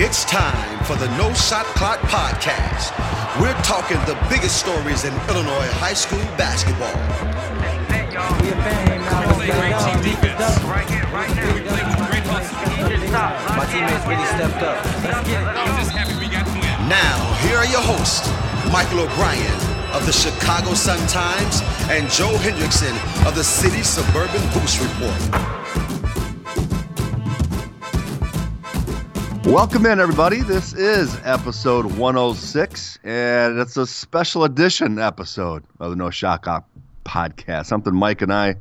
It's time for the No Shot Clock Podcast. We're talking the biggest stories in Illinois high school basketball. My teammates really stepped up. I'm just happy we got to win. Now, here are your hosts, Michael O'Brien of the Chicago Sun-Times and Joe Hendrickson of the City Suburban Boost Report. Welcome in, everybody. This is episode 106, and it's a special edition episode of the No Shot Clock Podcast. Something Mike and I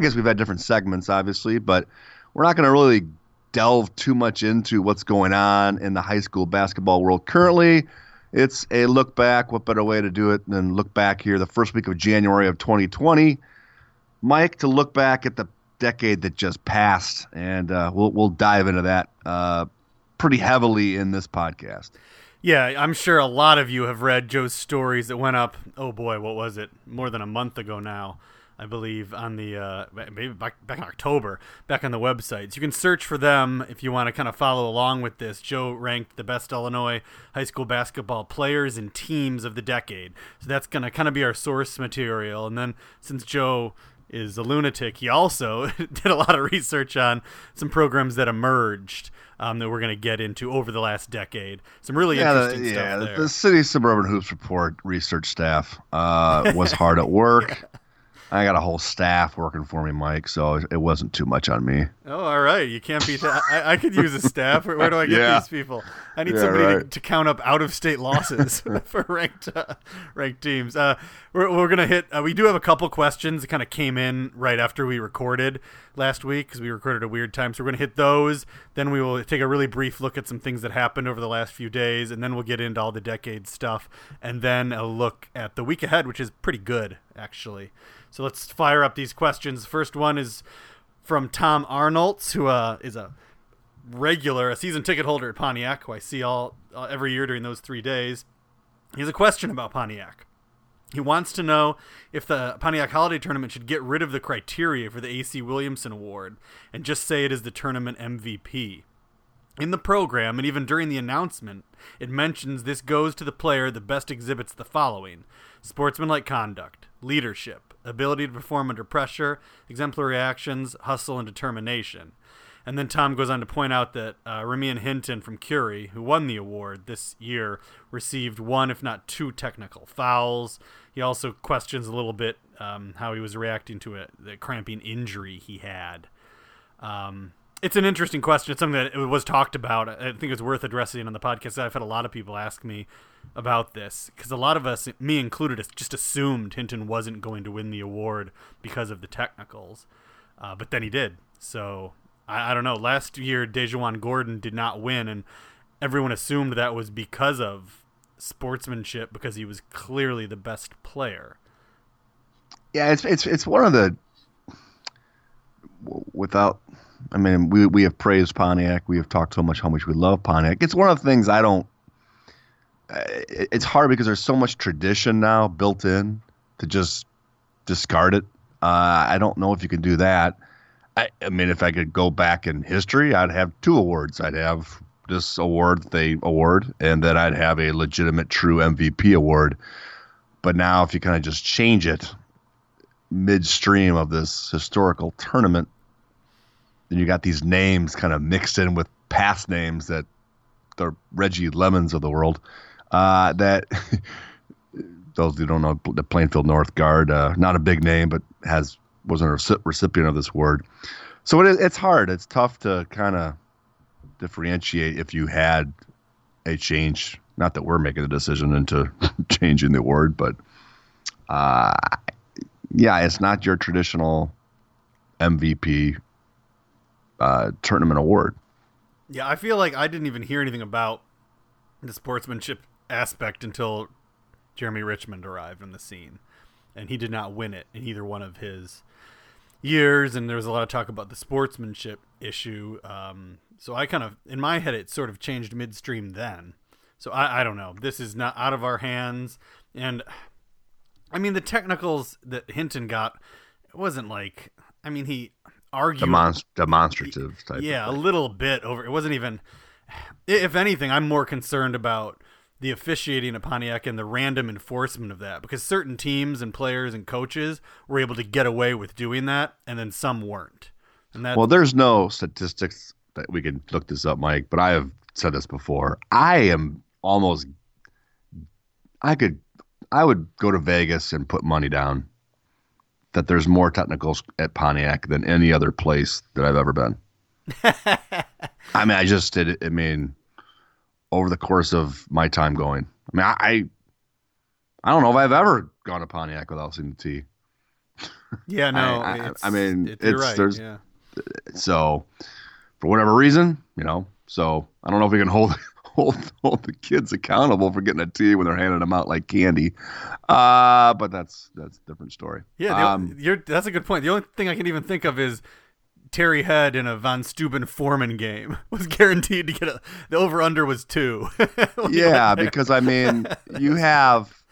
guess we've had different segments, obviously, but we're not going to really delve too much into what's going on in the high school basketball world currently. It's a look back. What better way to do it than look back here the first week of January of 2020. Mike, to look back at the decade that just passed, and we'll dive into that pretty heavily in this podcast. Yeah, I'm sure a lot of you have read Joe's stories that went up, oh boy, what was it? More than a month ago now, I believe, on the maybe back in October, back on the website. So you can search for them if you want to kind of follow along with this. Joe ranked the best Illinois high school basketball players and teams of the decade. So that's going to kind of be our source material. And then since Joe is a lunatic, he also did a lot of research on some programs that emerged that we're going to get into over the last decade. Some really interesting stuff there. The City Suburban Hoops Report research staff was hard at work. Yeah. I got a whole staff working for me, Mike, so it wasn't too much on me. Oh, all right. You can't be that. I could use a staff. Where do I get these people? I need somebody to count up out-of-state losses for ranked teams. We're going to hit we do have a couple questions that kind of came in right after we recorded last week because we recorded a weird time. So we're going to hit those. Then we will take a really brief look at some things that happened over the last few days, and then we'll get into all the decade stuff, and then a look at the week ahead, which is pretty good, actually. So let's fire up these questions. The first one is from Tom Arnoltz, who is a regular, a season ticket holder at Pontiac, who I see every year during those 3 days. He has a question about Pontiac. He wants to know if the Pontiac Holiday Tournament should get rid of the criteria for the A.C. Williamson Award and just say it is the tournament MVP. In the program, and even during the announcement, it mentions this goes to the player that best exhibits the following: sportsmanlike conduct, leadership, ability to perform under pressure, exemplary actions, hustle, and determination. And then Tom goes on to point out that Rayan Hinton from Curry, who won the award this year, received one, if not two, technical fouls. He also questions a little bit how he was reacting to the cramping injury he had. It's an interesting question. It's something that was talked about. I think it's worth addressing on the podcast. I've had a lot of people ask me about this because a lot of us, me included, just assumed Hinton wasn't going to win the award because of the technicals, but then he did. So I don't know. Last year, DeJuan Gordon did not win, and everyone assumed that was because of sportsmanship because he was clearly the best player. Yeah, it's one of the we have praised Pontiac. We have talked so much how much we love Pontiac. It's one of the things I don't. It's hard because there's so much tradition now built in to just discard it. I don't know if you can do that. I mean, if I could go back in history, I'd have two awards. I'd have this award they award, and then I'd have a legitimate true MVP award. But now if you kind of just change it midstream of this historical tournament, then you got these names kind of mixed in with past names that the Reggie Lemons of the world. That those who don't know, the Plainfield North guard, not a big name, but wasn't a recipient of this word. So it's hard. It's tough to kind of differentiate if you had a change. Not that we're making the decision into changing the word, but it's not your traditional MVP tournament award. Yeah, I feel like I didn't even hear anything about the sportsmanship aspect until Jereme Richmond arrived on the scene. And he did not win it in either one of his years. And there was a lot of talk about the sportsmanship issue. So I kind of, in my head, it sort of changed midstream then. So I don't know. This is not out of our hands. And, I mean, the technicals that Hinton got, it wasn't like, I mean, he argued. Demonstrative type. Yeah, a little bit over. It wasn't even. if anything, I'm more concerned about the officiating at Pontiac and the random enforcement of that, because certain teams and players and coaches were able to get away with doing that, and then some weren't. And that, well, there's no statistics that we can look this up, Mike, but I have said this before. I would go to Vegas and put money down that there's more technicals at Pontiac than any other place that I've ever been. I mean, over the course of my time going, I don't know if I've ever gone to Pontiac without seeing the T. Yeah, no. So for whatever reason, so I don't know if we can hold the kids accountable for getting a T when they're handing them out like candy. But that's a different story. Yeah, that's a good point. The only thing I can even think of is Terry Head in a Von Steuben-Foreman game was guaranteed to get the over-under was 2. Yeah, because, you have,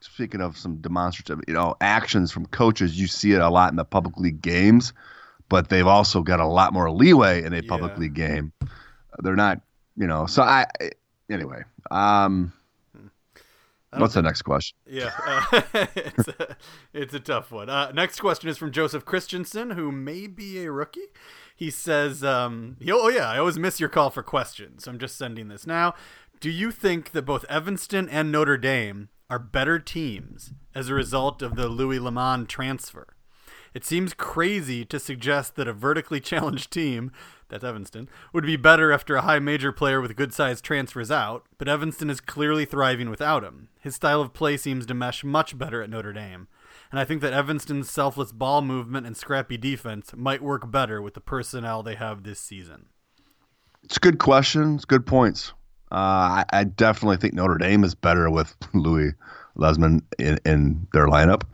speaking of some demonstrative, actions from coaches, you see it a lot in the public league games, but they've also got a lot more leeway in a public league game. They're not, anyway. What's the next question? Yeah, it's a tough one. Next question is from Joseph Christensen, who may be a rookie. He says, I always miss your call for questions. So I'm just sending this now. Do you think that both Evanston and Notre Dame are better teams as a result of the Louis LeMond transfer? It seems crazy to suggest that a vertically challenged team, that's Evanston, would be better after a high major player with good-sized transfers out, but Evanston is clearly thriving without him. His style of play seems to mesh much better at Notre Dame, and I think that Evanston's selfless ball movement and scrappy defense might work better with the personnel they have this season. It's a good question. It's good points. I definitely think Notre Dame is better with Louis LeMond in their lineup.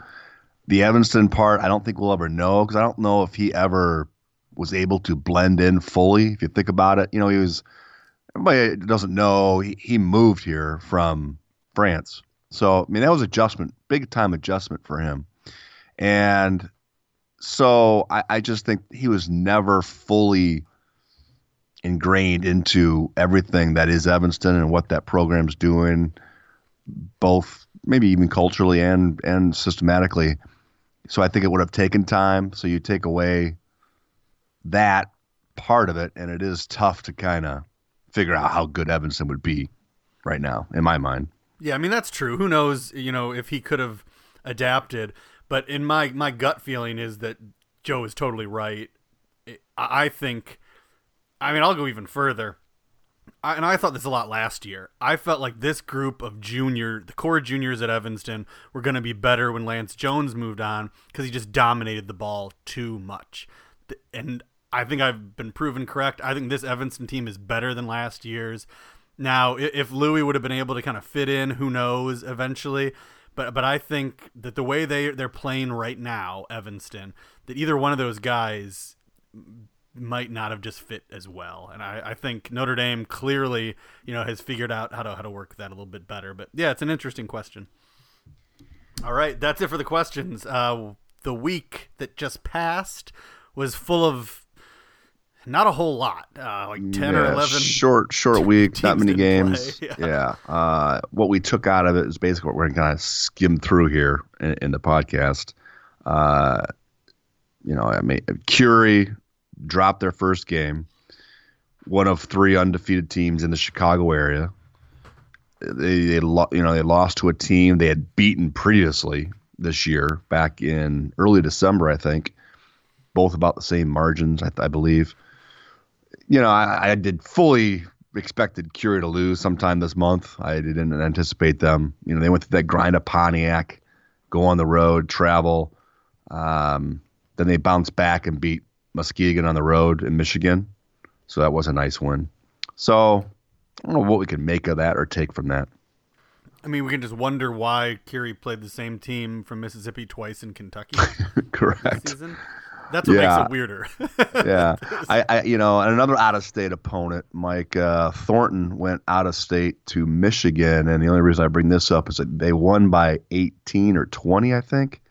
The Evanston part, I don't think we'll ever know, because I don't know if he ever was able to blend in fully. If you think about it, everybody doesn't know he moved here from France. So, that was adjustment, big time adjustment for him. And so I just think he was never fully ingrained into everything that is Evanston and what that program's doing, both maybe even culturally and systematically. So I think it would have taken time. So you take away that part of it, and it is tough to kind of figure out how good Evanston would be right now, in my mind. Yeah, that's true. Who knows, if he could have adapted. But in my gut feeling is that Joe is totally right. I think I'll go even further. I thought this a lot last year. I felt like this group of the core juniors at Evanston were going to be better when Lance Jones moved on, because he just dominated the ball too much. And I think I've been proven correct. I think this Evanston team is better than last year's. Now, if Louis would have been able to kind of fit in, who knows, eventually. But I think that the way they're playing right now, Evanston, that either one of those guys might not have just fit as well. And I think Notre Dame clearly, has figured out how to work that a little bit better. But yeah, it's an interesting question. All right, that's it for the questions. The week that just passed was full of not a whole lot, 10 or 11. Short week, not many games. Yeah. What we took out of it is basically what we're going to kind of skim through here in the podcast. Curry dropped their first game. One of 3 undefeated teams in the Chicago area. They lost to a team they had beaten previously this year, back in early December, I think. Both about the same margins, I believe. I did fully expected Curry to lose sometime this month. I didn't anticipate them. They went through that grind of Pontiac, go on the road, travel. Then they bounced back and beat Muskegon on the road in Michigan. So that was a nice win. So I don't know what we can make of that or take from that. We can just wonder why Curry played the same team from Mississippi twice in Kentucky. Correct. This season. That's what makes it weirder. Yeah. Another out-of-state opponent, Mike Thornton, went out-of-state to Michigan, and the only reason I bring this up is that they won by 18 or 20, I think.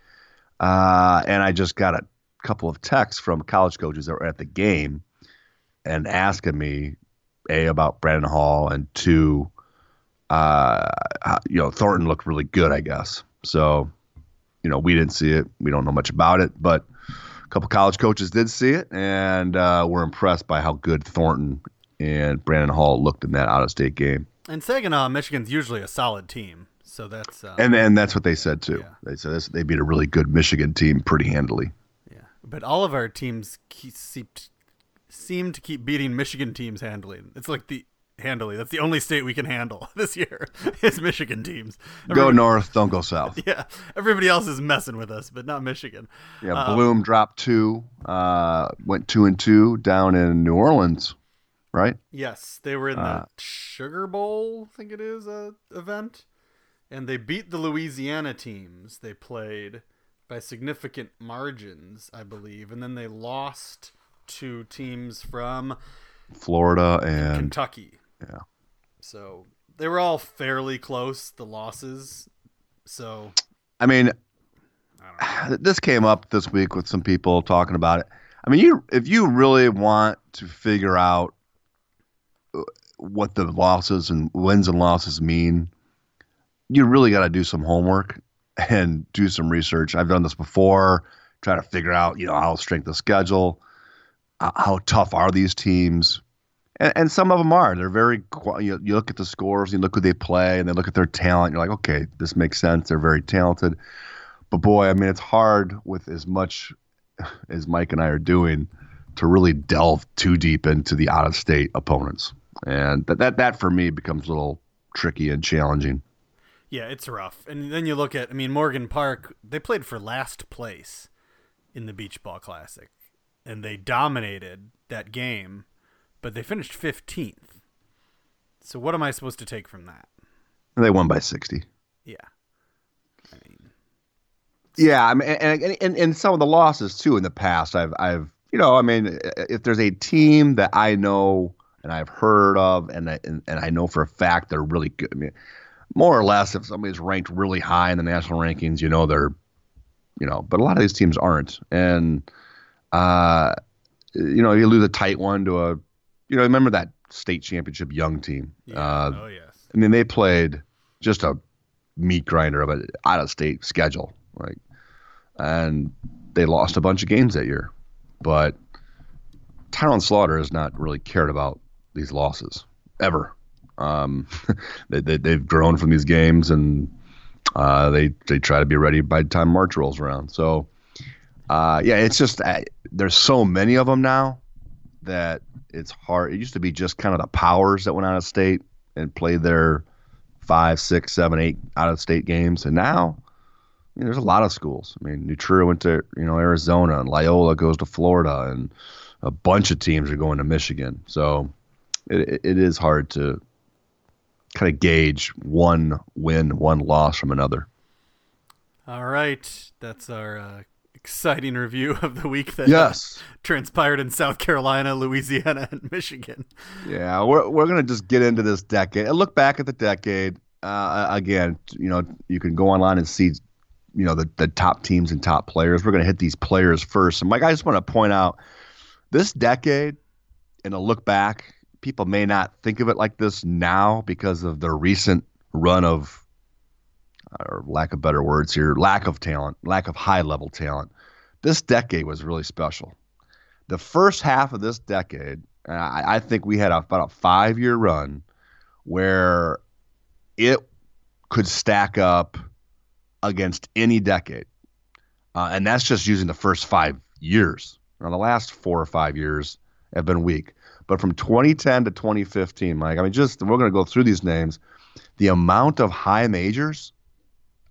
And I just got a couple of texts from college coaches that were at the game and asking me, A, about Brandon Hall, and two, Thornton looked really good, I guess. So, we didn't see it. We don't know much about it, but a couple college coaches did see it, and were impressed by how good Thornton and Brandon Hall looked in that out-of-state game. And Saginaw, Michigan's usually a solid team, so that's and that's what they said too. Yeah. They said they beat a really good Michigan team pretty handily. Yeah, but all of our teams seem to keep beating Michigan teams handily. It's like that's the only state we can handle this year is Michigan teams. Everybody, go north, don't go south. Yeah, everybody else is messing with us, but not Michigan. Yeah, Bloom dropped 2, went 2-2 down in New Orleans. Right? Yes, they were in the Sugar Bowl, I think it is, event, and they beat the Louisiana teams they played by significant margins, I believe, and then they lost to teams from Florida and Kentucky. Yeah. So they were all fairly close, the losses. So I mean, this came up this week with some people talking about it. I mean, if you really want to figure out what the losses and wins and losses mean, you really got to do some homework and do some research. I've done this before, try to figure out, how strength of schedule, how tough are these teams? And some of them are, they're very, you look at the scores, you look who they play and they look at their talent. You're like, okay, this makes sense. They're very talented, but boy, I mean, it's hard with as much as Mike and I are doing to really delve too deep into the out-of-state opponents. And that for me becomes a little tricky and challenging. Yeah, it's rough. And then you look at, Morgan Park, they played for last place in the Beach Ball Classic, and they dominated that game, but they finished 15th. So what am I supposed to take from that? They won by 60. Yeah. And some of the losses too in the past, I've if there's a team that I know and I've heard of, and I know for a fact they're really good. More or less, if somebody's ranked really high in the national rankings, but a lot of these teams aren't. And, you lose a tight one to remember that state championship Young team. Yeah. Yes. I mean, they played just a meat grinder of an out-of-state schedule. And they lost a bunch of games that year. But Tyrone Slaughter has not really cared about these losses ever. They've grown from these games, and they try to be ready by the time March rolls around. So, it's just there's so many of them now that it's hard. It used to be just kind of the powers that went out of state and played their 5, 6, 7, 8 out of state games, and now there's a lot of schools. Neutrino went to Arizona, and Loyola goes to Florida, and a bunch of teams are going to Michigan. So it is hard to kind of gauge one win, one loss from another. All right. That's our exciting review of the week that transpired in South Carolina, Louisiana, and Michigan. Yeah, we're going to just get into this decade. I look back at the decade. Again, you can go online and see, the top teams and top players. We're going to hit these players first. And Mike, I just want to point out, this decade, and a look back, people may not think of it like this now because of the recent run of, or lack of better words here, lack of talent, lack of high-level talent. This decade was really special. The first half of this decade, I think we had about a 5-year run where it could stack up against any decade. And that's just using the first 5 years. Now, the last 4 or 5 years have been weak. But from 2010 to 2015, Mike, we're going to go through these names. The amount of high majors,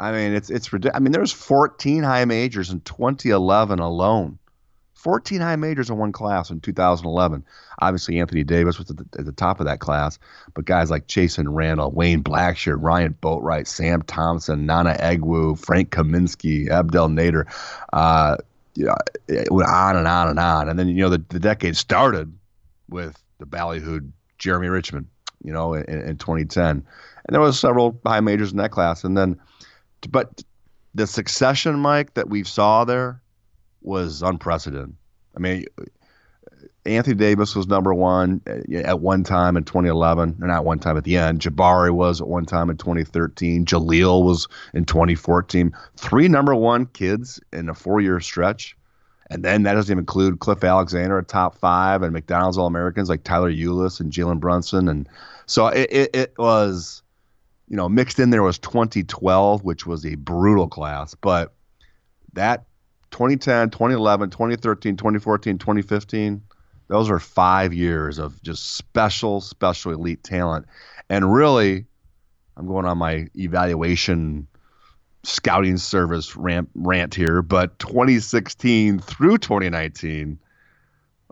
it's ridiculous. There was 14 high majors in 2011 alone. 14 high majors in one class in 2011. Obviously, Anthony Davis was at the top of that class. But guys like Jason Randall, Wayne Blackshear, Ryan Boatright, Sam Thompson, Nana Egwu, Frank Kaminsky, Abdel Nader, it went on and on and on. And then, the decade started with the ballyhooed Jereme Richmond, in 2010. And there was several high majors in that class. And then, but the succession, Mike, that we saw there was unprecedented. Anthony Davis was number one at one time in 2011, or not one time at the end. Jabari was at one time in 2013. Jahlil was in 2014. Three number one kids in a 4-year stretch. And then that doesn't even include Cliff Alexander at top five and McDonald's All-Americans like Tyler Ulis and Jalen Brunson. And so it was, you know, mixed in there was 2012, which was a brutal class. But that 2010, 2011, 2013, 2014, 2015, those are 5 years of just special elite talent. And really, I'm going on my evaluation scouting service rant here, but 2016 through 2019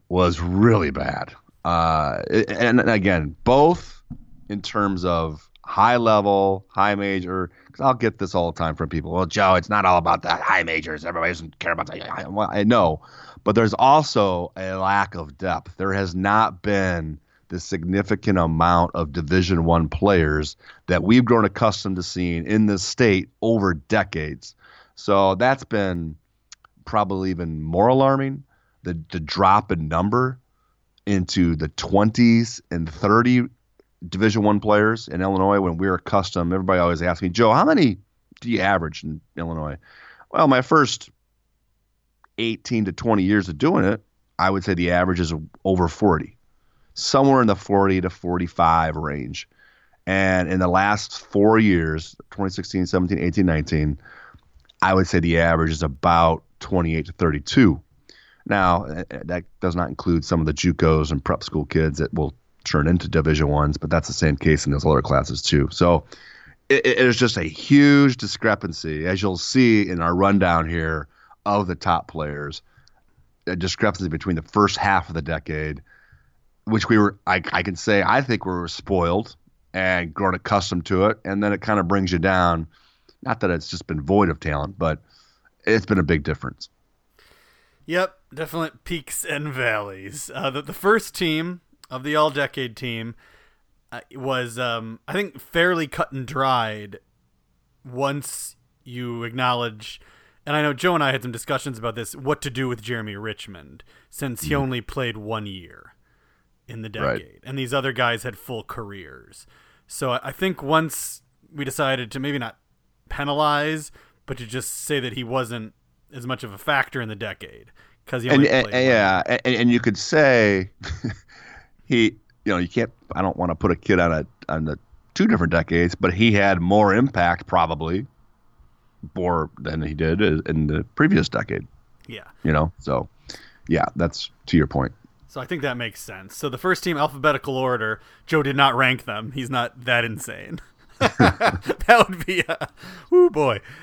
was really bad. And again, both in terms of high level, high major, because I'll get this all the time from people. Well, Joe, it's not all about the high majors. Everybody doesn't care about that. Well, I know, but there's also a lack of depth. There has not been the significant amount of Division I players that we've grown accustomed to seeing in this state over decades. So that's been probably even more alarming, the drop in number into the 20s and 30s. Division I players in Illinois when we're accustomed. Everybody always asks me, Joe, how many do you average in Illinois? Well, my first 18 to 20 years of doing it, I would say the average is over 40, somewhere in the 40 to 45 range. And in the last 4 years, 2016, 17, 18, 19, I would say the average is about 28 to 32. Now, that does not include some of the JUCOs and prep school kids that will turn into Division Is, but that's the same case in those lower classes too. So there's just a huge discrepancy, as you'll see in our rundown here of the top players, a discrepancy between the first half of the decade, which we were, I can say, I think we were spoiled and grown accustomed to it. And then it kind of brings you down. Not that it's just been void of talent, but it's been a big difference. Yep. Definitely peaks and valleys. The first team of the all-decade team was, I think, fairly cut and dried once you acknowledge, and I know Joe and I had some discussions about this, what to do with Jereme Richmond, since he only played 1 year in the decade. Right. And these other guys had full careers. So I think once we decided to maybe not penalize, but to just say that he wasn't as much of a factor in the decade. Because he only played. Yeah, and you could say... I don't want to put a kid on the two different decades, but he had more impact probably more than he did in the previous decade. Yeah. You know, so yeah, that's to your point. So I think that makes sense. So the first team alphabetical order, Joe did not rank them. He's not that insane. That would be,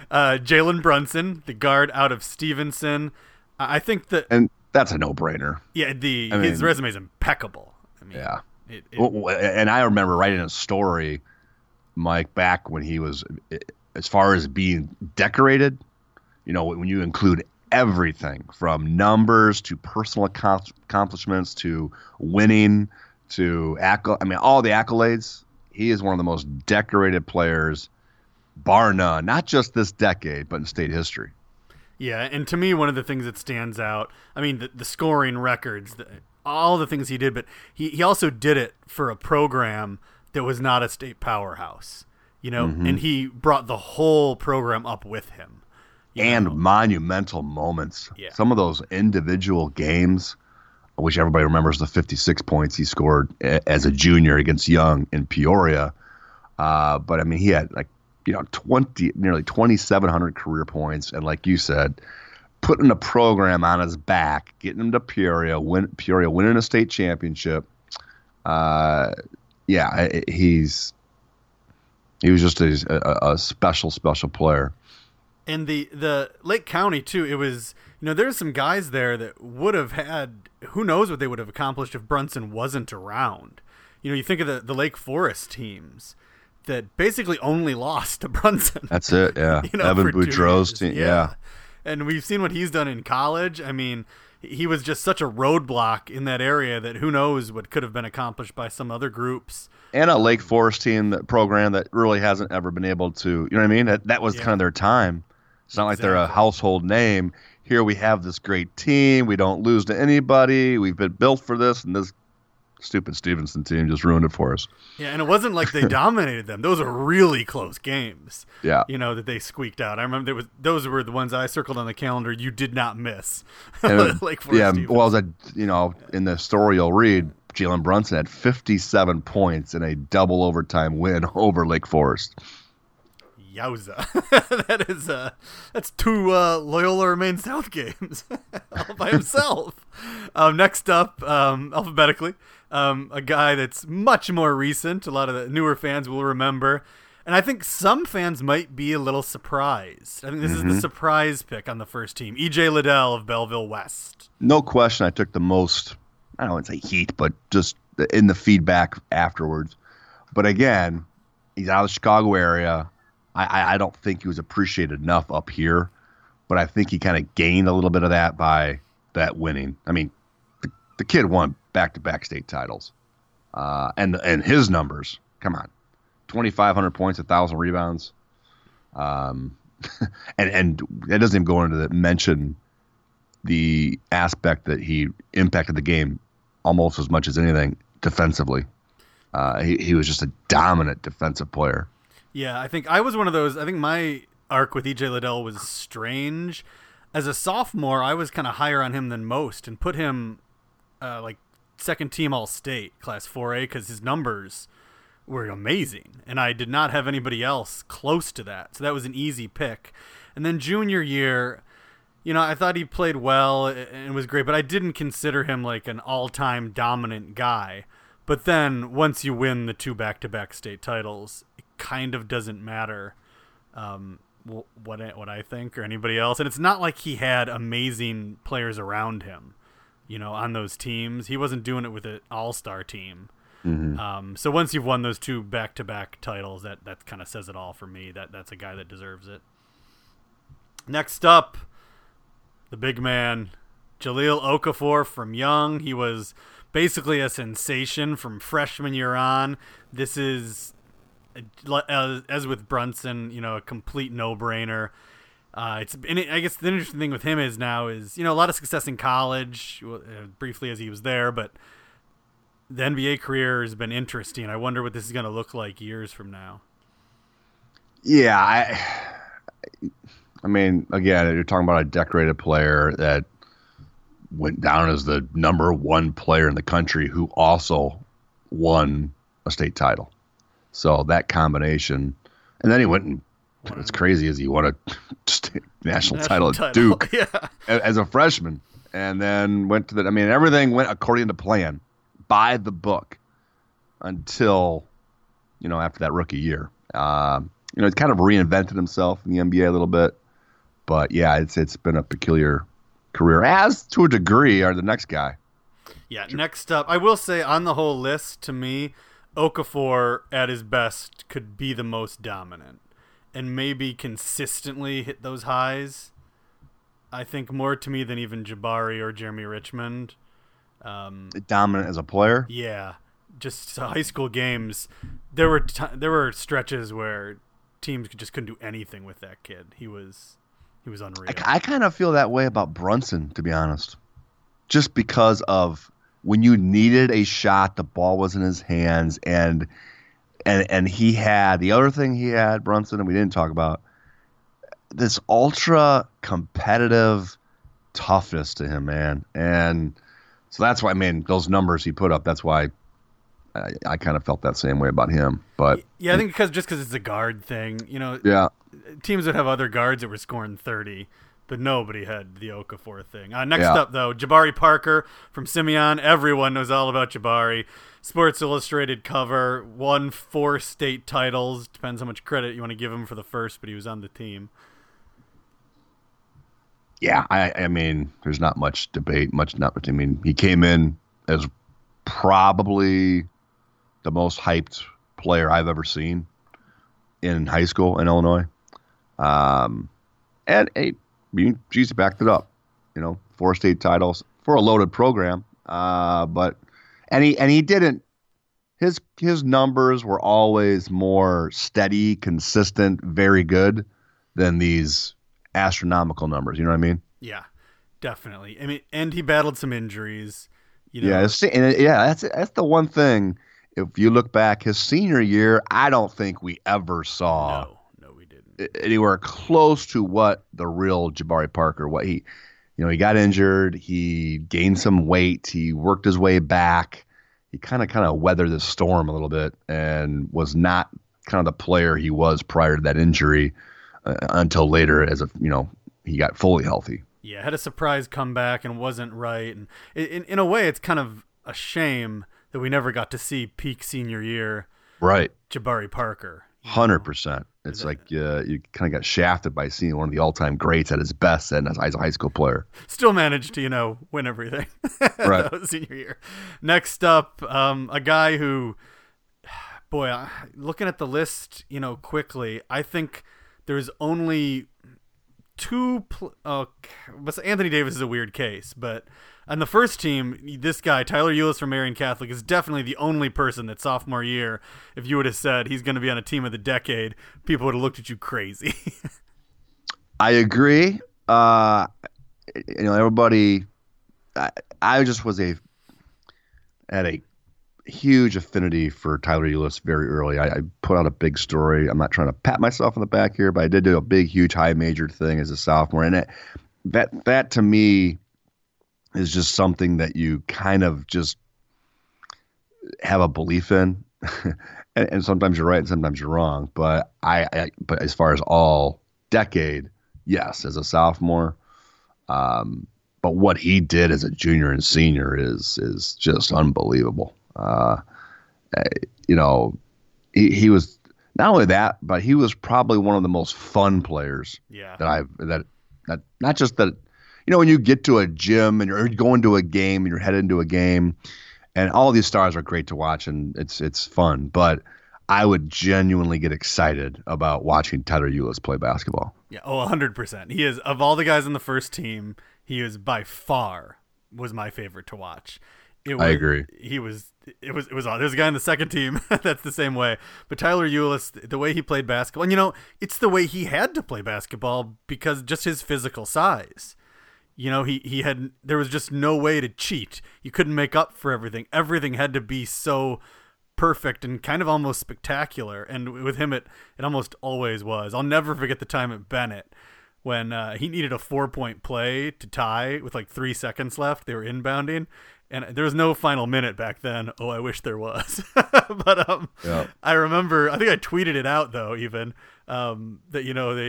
Jalen Brunson, the guard out of Stevenson. I think that, and that's a no brainer. Yeah. His resume is impeccable. I mean, yeah, and I remember writing a story, Mike, back when he was, as far as being decorated, you know, when you include everything from numbers to personal accomplishments to winning to all the accolades, he is one of the most decorated players, bar none, not just this decade, but in state history. Yeah, and to me, one of the things that stands out, I mean, the scoring records, all the things he did, but he also did it for a program that was not a state powerhouse, you know, and he brought the whole program up with him. And monumental moments. Yeah. Some of those individual games, which everybody remembers the 56 points he scored as a junior against Young in Peoria. But I mean, he had nearly 2,700 career points. And like you said, putting the program on his back, getting him to Peoria, winning a state championship. He was just a special player. And the Lake County too. It was, you know, there's some guys there that would have had, who knows what they would have accomplished if Brunson wasn't around. You know, you think of the Lake Forest teams that basically only lost to Brunson. That's it. Yeah. Evan Boudreaux's team. Yeah. And we've seen what he's done in college. I mean, he was just such a roadblock in that area that who knows what could have been accomplished by some other groups. And a Lake Forest team, that program that really hasn't ever been able to, you know what I mean? That was kind of their time. It's not like they're a household name. here we have this great team. We don't lose to anybody. We've been built for this, and this stupid Stevenson team just ruined it for us. Yeah, and it wasn't like they dominated them. Those are really close games. Yeah, you know, that they squeaked out. I remember those were the ones I circled on the calendar. You did not miss. Like for yeah, Stevenson. Well, that, you know, in the story you'll read, Jalen Brunson had 57 points in a double overtime win over Lake Forest. Yowza. That's two Loyola or Maine South games all by himself. Next up, alphabetically, a guy that's much more recent. A lot of the newer fans will remember. And I think some fans might be a little surprised. I think this is the surprise pick on the first team. EJ Liddell of Belleville West. No question, I took the most, I don't want to say heat, but just in the feedback afterwards. But again, he's out of the Chicago area. I don't think he was appreciated enough up here, but I think he kind of gained a little bit of that by that winning. I mean, the kid won back-to-back state titles, and his numbers, come on, 2,500 points, 1,000 rebounds, and that doesn't even go into the mention the aspect that he impacted the game almost as much as anything defensively. He was just a dominant defensive player. Yeah, I think I was one of those. I think my arc with EJ Liddell was strange. As a sophomore, I was kind of higher on him than most and put him like second team All-State, Class 4A, because his numbers were amazing. And I did not have anybody else close to that. So that was an easy pick. And then junior year, you know, I thought he played well and was great, but I didn't consider him like an all-time dominant guy. But then once you win the two back-to-back state titles, kind of doesn't matter what I think or anybody else. And it's not like he had amazing players around him, you know, on those teams. He wasn't doing it with an all-star team. So once you've won those two back-to-back titles, that kind of says it all for me. That's a guy that deserves it. Next up, the big man, Jahlil Okafor from Young. He was basically a sensation from freshman year on. This is, as with Brunson, you know, a complete no-brainer. I guess the interesting thing with him is now is, you know, a lot of success in college, briefly as he was there, but the NBA career has been interesting. I wonder what this is going to look like years from now. Yeah, I mean, again, you're talking about a decorated player that went down as the number one player in the country who also won a state title. So that combination, and then he went and, what's crazy is he won a national title at Duke as a freshman, and then went to the, I mean, everything went according to plan, by the book, until, you know, after that rookie year. You know, he's kind of reinvented himself in the NBA a little bit, but yeah, it's been a peculiar career, as to a degree are the next guy. Yeah, next up, I will say on the whole list, to me, Okafor at his best could be the most dominant and maybe consistently hit those highs. I think more to me than even Jabari or Jereme Richmond. Dominant as a player? Yeah. Just high school games. There were stretches where teams just couldn't do anything with that kid. He was unreal. I kind of feel that way about Brunson, to be honest, just because of, when you needed a shot, the ball was in his hands, and he had, the other thing he had, Brunson, and we didn't talk about, this ultra competitive toughness to him, man. And so that's why, I mean, those numbers he put up, that's why I kind of felt that same way about him. But yeah, I think because it's a guard thing, you know. Yeah, teams would have other guards that were scoring 30. But nobody had the Okafor thing. Next up, though, Jabari Parker from Simeon. Everyone knows all about Jabari. Sports Illustrated cover, won 4 state titles. Depends how much credit you want to give him for the first, but he was on the team. Yeah, I mean, there's not much debate. I mean, he came in as probably the most hyped player I've ever seen in high school in Illinois. He's backed it up, you know, 4 state titles for a loaded program. But he didn't. His numbers were always more steady, consistent, very good than these astronomical numbers. You know what I mean? Yeah. Definitely. I mean, and he battled some injuries. You know? Yeah, that's the one thing. If you look back, his senior year, I don't think we ever saw no, we didn't. Anywhere close to what the real Jabari Parker, what he, you know, he got injured, he gained some weight, he worked his way back, he kind of weathered the storm a little bit and was not kind of the player he was prior to that injury until later as he got fully healthy. Yeah, had a surprise comeback and wasn't right. And in a way, it's kind of a shame that we never got to see peak senior year, right? Jabari Parker, 100%. It's like you kind of got shafted by seeing one of the all-time greats at his best and as a high school player. Still managed to win everything, right? Senior year. Next up, a guy who, looking at the list, quickly, I think there's only two. Anthony Davis is a weird case, but. On the first team, this guy, Tyler Ulis from Marian Catholic, is definitely the only person that sophomore year, if you would have said he's going to be on a team of the decade, people would have looked at you crazy. I agree. Everybody, I just had a huge affinity for Tyler Ulis very early. I put out a big story. I'm not trying to pat myself on the back here, but I did do a big, huge high major thing as a sophomore. And that to me, is just something that you kind of just have a belief in. and sometimes you're right and sometimes you're wrong. But but as far as all decade, yes, as a sophomore. But what he did as a junior and senior is just unbelievable. He was not only that, but he was probably one of the most fun players that not just that. When you get to a gym and you're going to a game and you're headed into a game, and all these stars are great to watch and it's fun, but I would genuinely get excited about watching Tyler Ulis play basketball. Yeah, 100%. He is, of all the guys on the first team, he is by far was my favorite to watch. I agree. It was there's a guy on the second team that's the same way. But Tyler Ulis, the way he played basketball, and it's the way he had to play basketball because just his physical size. There was just no way to cheat. You couldn't make up for everything. Everything had to be so perfect and kind of almost spectacular. And with him, it almost always was. I'll never forget the time at Bennett when he needed a 4-point play to tie with like 3 seconds left. They were inbounding. And there was no final minute back then. Oh, I wish there was. But yeah. I remember, I think I tweeted it out, though, even, that, they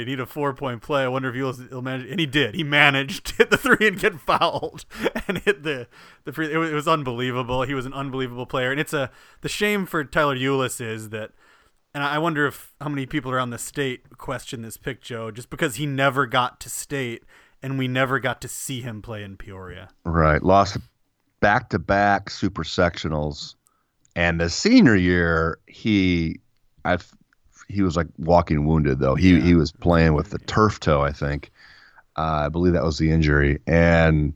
need a 4-point play. I wonder if he'll manage. And he did. He managed to hit the three and get fouled. And hit the free. It was unbelievable. He was an unbelievable player. And it's the shame for Tyler Ulis is that, and I wonder if how many people around the state question this pick, Joe, just because he never got to state and we never got to see him play in Peoria. Right. Lost back-to-back super sectionals, and the senior year he was like walking wounded though. He was playing with the turf toe, I think. I believe that was the injury, and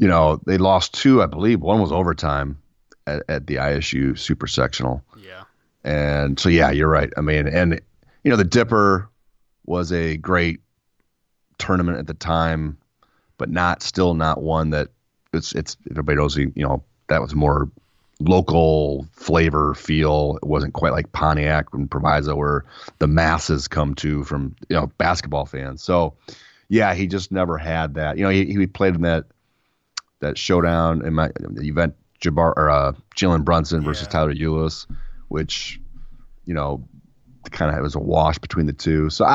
they lost two. I believe one was overtime at the ISU super sectional. Yeah, and so yeah, you're right. I mean, and the Dipper was a great tournament at the time, but still not one that. It's everybody knows that was more local flavor feel. It wasn't quite like Pontiac and Proviso where the masses come to from basketball fans. So yeah, he just never had that. He played in that showdown in the event Jalen Brunson versus Tyler Ulis, which kind of was a wash between the two. So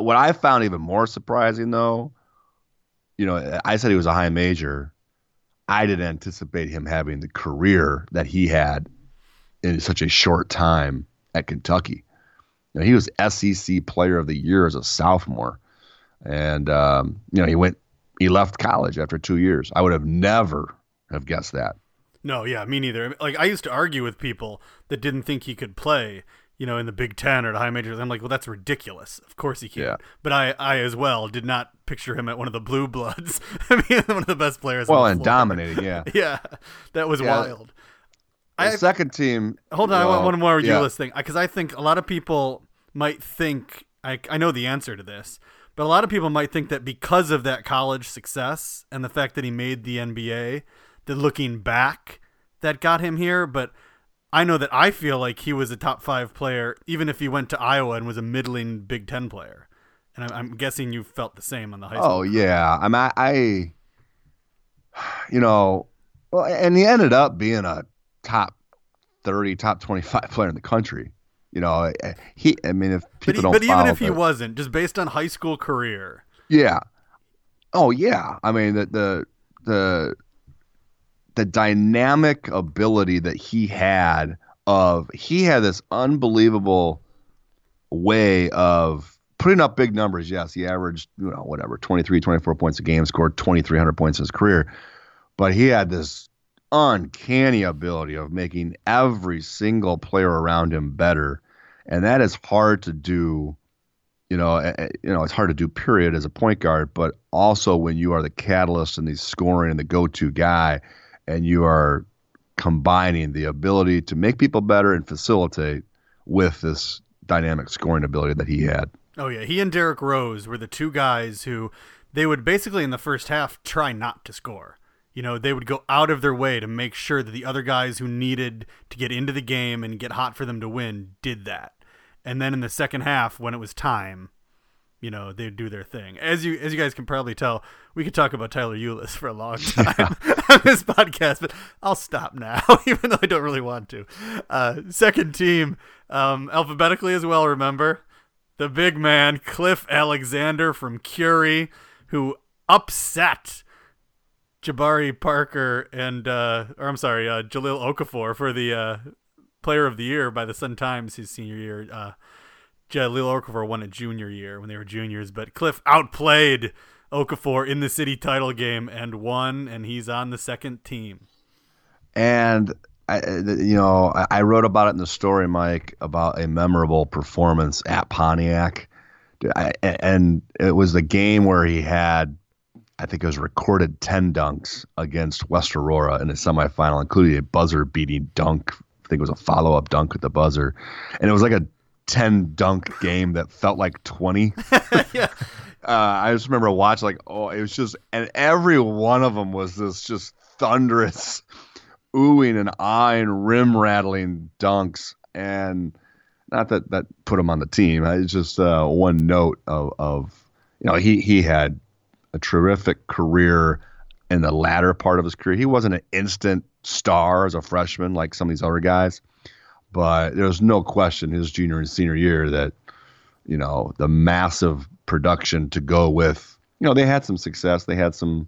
what I found even more surprising, though, I said he was a high major. I didn't anticipate him having the career that he had in such a short time at Kentucky. He was SEC Player of the Year as a sophomore, and he left college after 2 years. I would have never have guessed that. No, yeah, me neither. Like I used to argue with people that didn't think he could play. In the Big Ten or the high majors, I'm like, well, that's ridiculous. Of course he can. Yeah. But I as well did not picture him at one of the Blue Bloods. I mean, one of the best players. Well, and dominating, yeah. Yeah, that was wild. The second team. Hold on, I want one more Ulis thing. Because I think a lot of people might think I know the answer to this, but a lot of people might think that because of that college success and the fact that he made the NBA, that looking back, that got him here. But I know that I feel like he was a top five player, even if he went to Iowa and was a middling Big Ten player. And I'm guessing you felt the same on the high school. Oh, yeah. And he ended up being a top 30, top 25 player in the country. You know, even if he wasn't, just based on high school career. Yeah. Oh, yeah. I mean, the dynamic ability that he had this unbelievable way of putting up big numbers. Yes, he averaged 23, 24 points a game, scored 2,300 points in his career. But he had this uncanny ability of making every single player around him better, and that is hard to do. It's hard to do, period, as a point guard. But also when you are the catalyst and the scoring and the go-to guy, and you are combining the ability to make people better and facilitate with this dynamic scoring ability that he had. Oh, yeah. He and Derrick Rose were the two guys who they would basically in the first half try not to score. You know, they would go out of their way to make sure that the other guys who needed to get into the game and get hot for them to win did that. And then in the second half, when it was time, they'd do their thing. As you guys can probably tell, we could talk about Tyler Ulis for a long time on this podcast, but I'll stop now, even though I don't really want to. Second team, alphabetically as well, remember, the big man, Cliff Alexander from Curry, who upset Jabari Parker and Jahlil Okafor for the Player of the Year by the Sun-Times his senior year. Jahlil Okafor won it junior year when they were juniors, but Cliff outplayed Okafor in the city title game and won, and he's on the second team. And I wrote about it in the story, Mike, about a memorable performance at Pontiac, and it was the game where he had, I think it was recorded 10 dunks against West Aurora in a semifinal, including a buzzer-beating dunk. I think it was a follow-up dunk at the buzzer, and it was like a 10-dunk game that felt like 20. Yeah. I just remember watching, it was just, and every one of them was this just thunderous, oohing and aahing, rim-rattling dunks, and not that put him on the team. It's just one note of he had a terrific career in the latter part of his career. He wasn't an instant star as a freshman like some of these other guys, but there's no question his junior and senior year that, the massive production to go with, they had some success. They had some,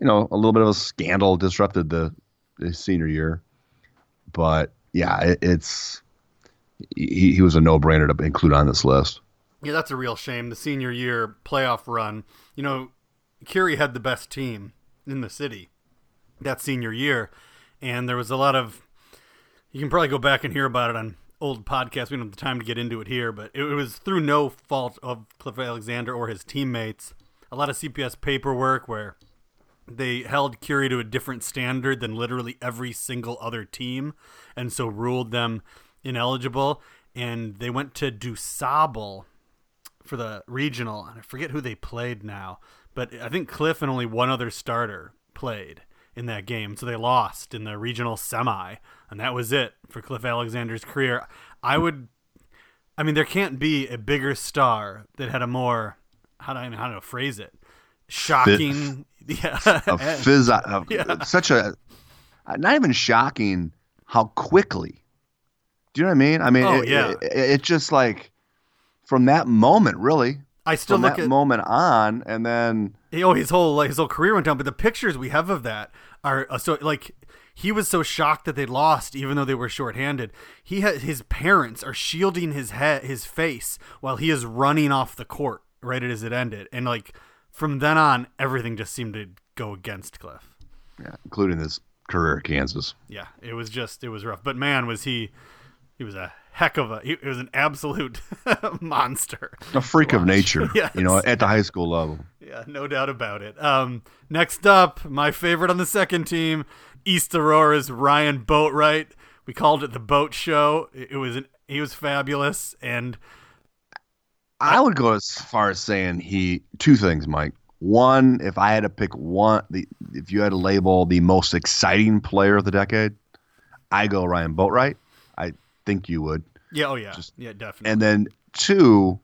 a little bit of a scandal disrupted the senior year. But yeah, he was a no-brainer to include on this list. Yeah, that's a real shame. The senior year playoff run, Curry had the best team in the city that senior year. And there was a lot of, you can probably go back and hear about it on old podcasts. We don't have the time to get into it here, but it was through no fault of Cliff Alexander or his teammates. A lot of CPS paperwork where they held Curry to a different standard than literally every single other team, and so ruled them ineligible. And they went to DuSable for the regional, and I forget who they played now, but I think Cliff and only one other starter played in that game. So they lost in the regional semi, and that was it for Cliff Alexander's career. There can't be a bigger star that had a more, how do I phrase it? Shocking. Not even shocking how quickly. Do you know what I mean? It just like from that moment, really. I still look at that moment on, and then his whole career went down. But the pictures we have of that are so he was so shocked that they lost, even though they were shorthanded. His parents are shielding his face while he is running off the court right as it ended, and from then on, everything just seemed to go against Cliff. Yeah, including his career at Kansas. Yeah, it was rough. But man, was he? He was a heck of a. It was an absolute monster, a freak of nature. Yes. At the high school level. Yeah, no doubt about it. Next up, my favorite on the second team, East Aurora's Ryan Boatright. We called it the Boat Show. He was fabulous, and I would go as far as saying two things, Mike. One, if I had to pick one, if you had to label the most exciting player of the decade, I go Ryan Boatright. I think you would. Yeah, oh yeah. Yeah, definitely. And then two,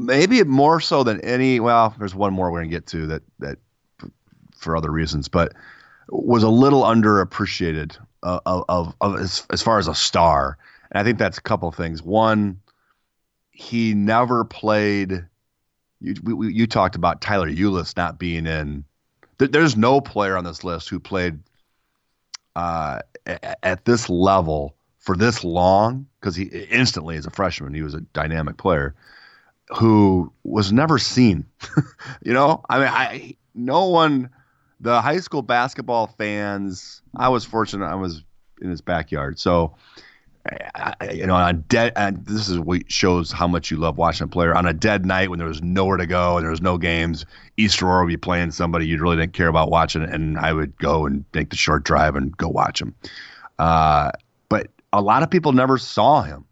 maybe more so than any, well, there's one more we're going to get to that for other reasons, but was a little underappreciated as far as a star. And I think that's a couple of things. One, he never played. You talked about Tyler Ulis not being in. There's no player on this list who played at this level for this long, because he instantly, as a freshman, he was a dynamic player who was never seen. You know, I mean, no one. The high school basketball fans. I was fortunate. I was in his backyard, so. This is what shows how much you love watching a player. On a dead night when there was nowhere to go and there was no games, East Aurora would be playing somebody you really didn't care about watching, and I would go and take the short drive and go watch him. But a lot of people never saw him,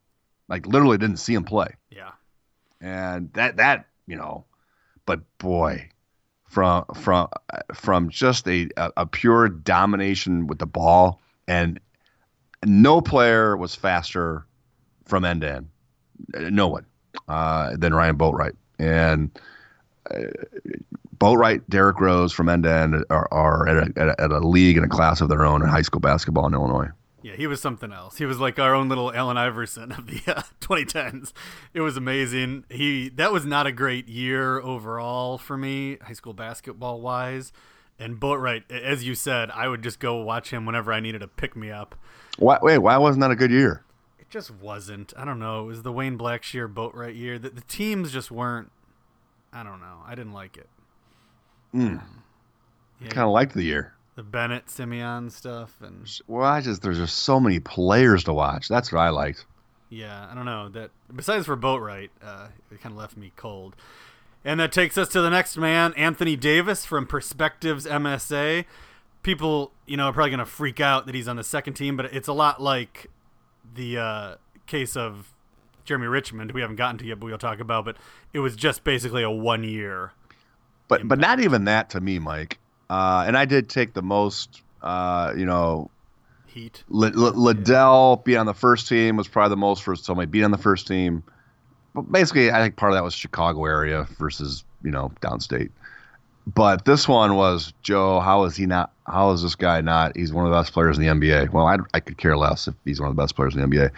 like literally didn't see him play. Yeah, and that you know, but boy, from just a pure domination with the ball and. No player was faster from end to end, no one, than Ryan Boatright. And Boatright, Derrick Rose from end to end are at a league and a class of their own in high school basketball in Illinois. Yeah, he was something else. He was like our own little Allen Iverson of the 2010s. It was amazing. That was not a great year overall for me, high school basketball-wise. And Boatright, as you said, I would just go watch him whenever I needed a pick-me-up. Why wasn't that a good year? It just wasn't. I don't know. It was the Wayne Blackshear Boatright year. The teams just weren't, I don't know. I didn't like it. Yeah, kind of liked the year. The Bennett, Simeon stuff. And well, there's just so many players to watch. That's what I liked. Yeah, I don't know. Besides for Boatright, it kind of left me cold. And that takes us to the next man, Anthony Davis from Perspectives MSA. People, you know, are probably going to freak out that he's on the second team, but it's a lot like the case of Jereme Richmond, who we haven't gotten to yet, but we'll talk about. But it was just basically a 1 year. But not even that to me, Mike. And I did take the most, heat. Liddell being on the first team was probably the most for somebody being on the first team. But basically, I think part of that was Chicago area versus, downstate. But this one was, Joe, how is this guy not? He's one of the best players in the NBA. Well, I could care less if he's one of the best players in the NBA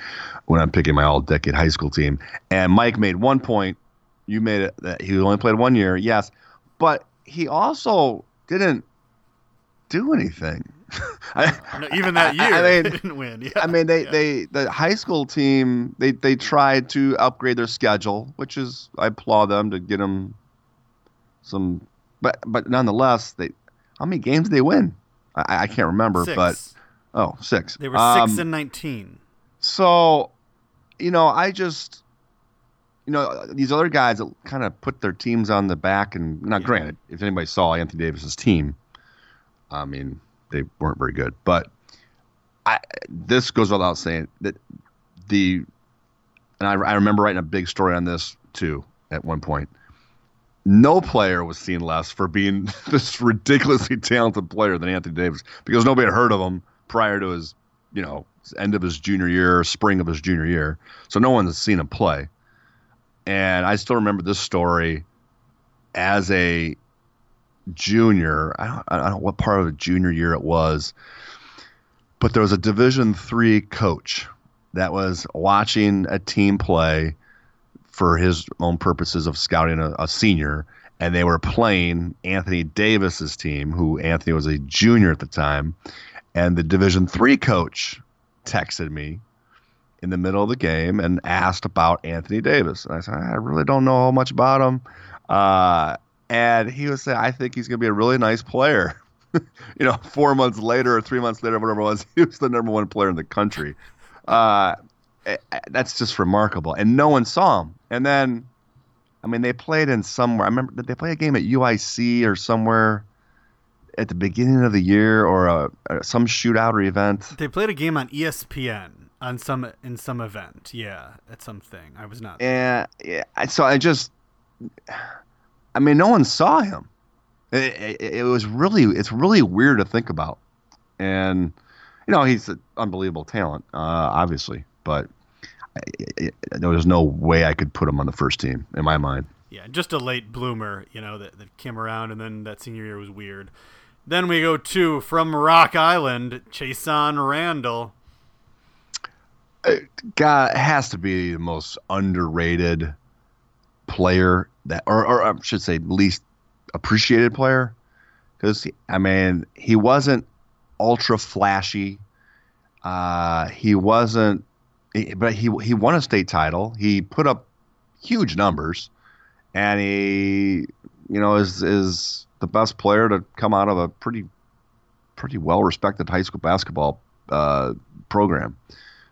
when I'm picking my all-decade high school team. And Mike made one point. You made it that he only played 1 year, yes. But he also didn't do anything. Even that year, they didn't win. Yeah. I mean, the high school team, they tried to upgrade their schedule, which is, I applaud them to get them some. But nonetheless, how many games did they win? I can't remember. Six. But six. They were 6-19. So, these other guys that kind of put their teams on the back, and now, granted, if anybody saw Anthony Davis's team, I mean, they weren't very good. But this goes without saying that I remember writing a big story on this too at one point. No player was seen less for being this ridiculously talented player than Anthony Davis, because nobody had heard of him prior to his, end of his junior year, spring of his junior year. So no one has seen him play. And I still remember this story as a junior. I don't know what part of the junior year it was, but there was a Division III coach that was watching a team play for his own purposes of scouting a senior, and they were playing Anthony Davis's team, who Anthony was a junior at the time. And the Division III coach texted me in the middle of the game and asked about Anthony Davis. And I said, I really don't know much about him. And he was saying, I think he's going to be a really nice player. 4 months later or 3 months later, whatever it was, he was the number one player in the country. That's just remarkable. And no one saw him. And then, I mean, they played in somewhere. I remember, did they play a game at UIC or somewhere at the beginning of the year, or some shootout or event? They played a game on ESPN. On some, in some event, yeah, at something. I was not. Yeah. So I mean, no one saw him. It's really weird to think about. And, you know, he's an unbelievable talent, obviously, but there was no way I could put him on the first team in my mind. Yeah, just a late bloomer, you know, that came around, and then that senior year was weird. Then we go to, from Rock Island, Chason Randall. God, has to be the most underrated player that, or I should say, least appreciated player, because I mean, he wasn't ultra flashy. He wasn't, but he won a state title. He put up huge numbers, and he, you know, is the best player to come out of a pretty well respected high school basketball program.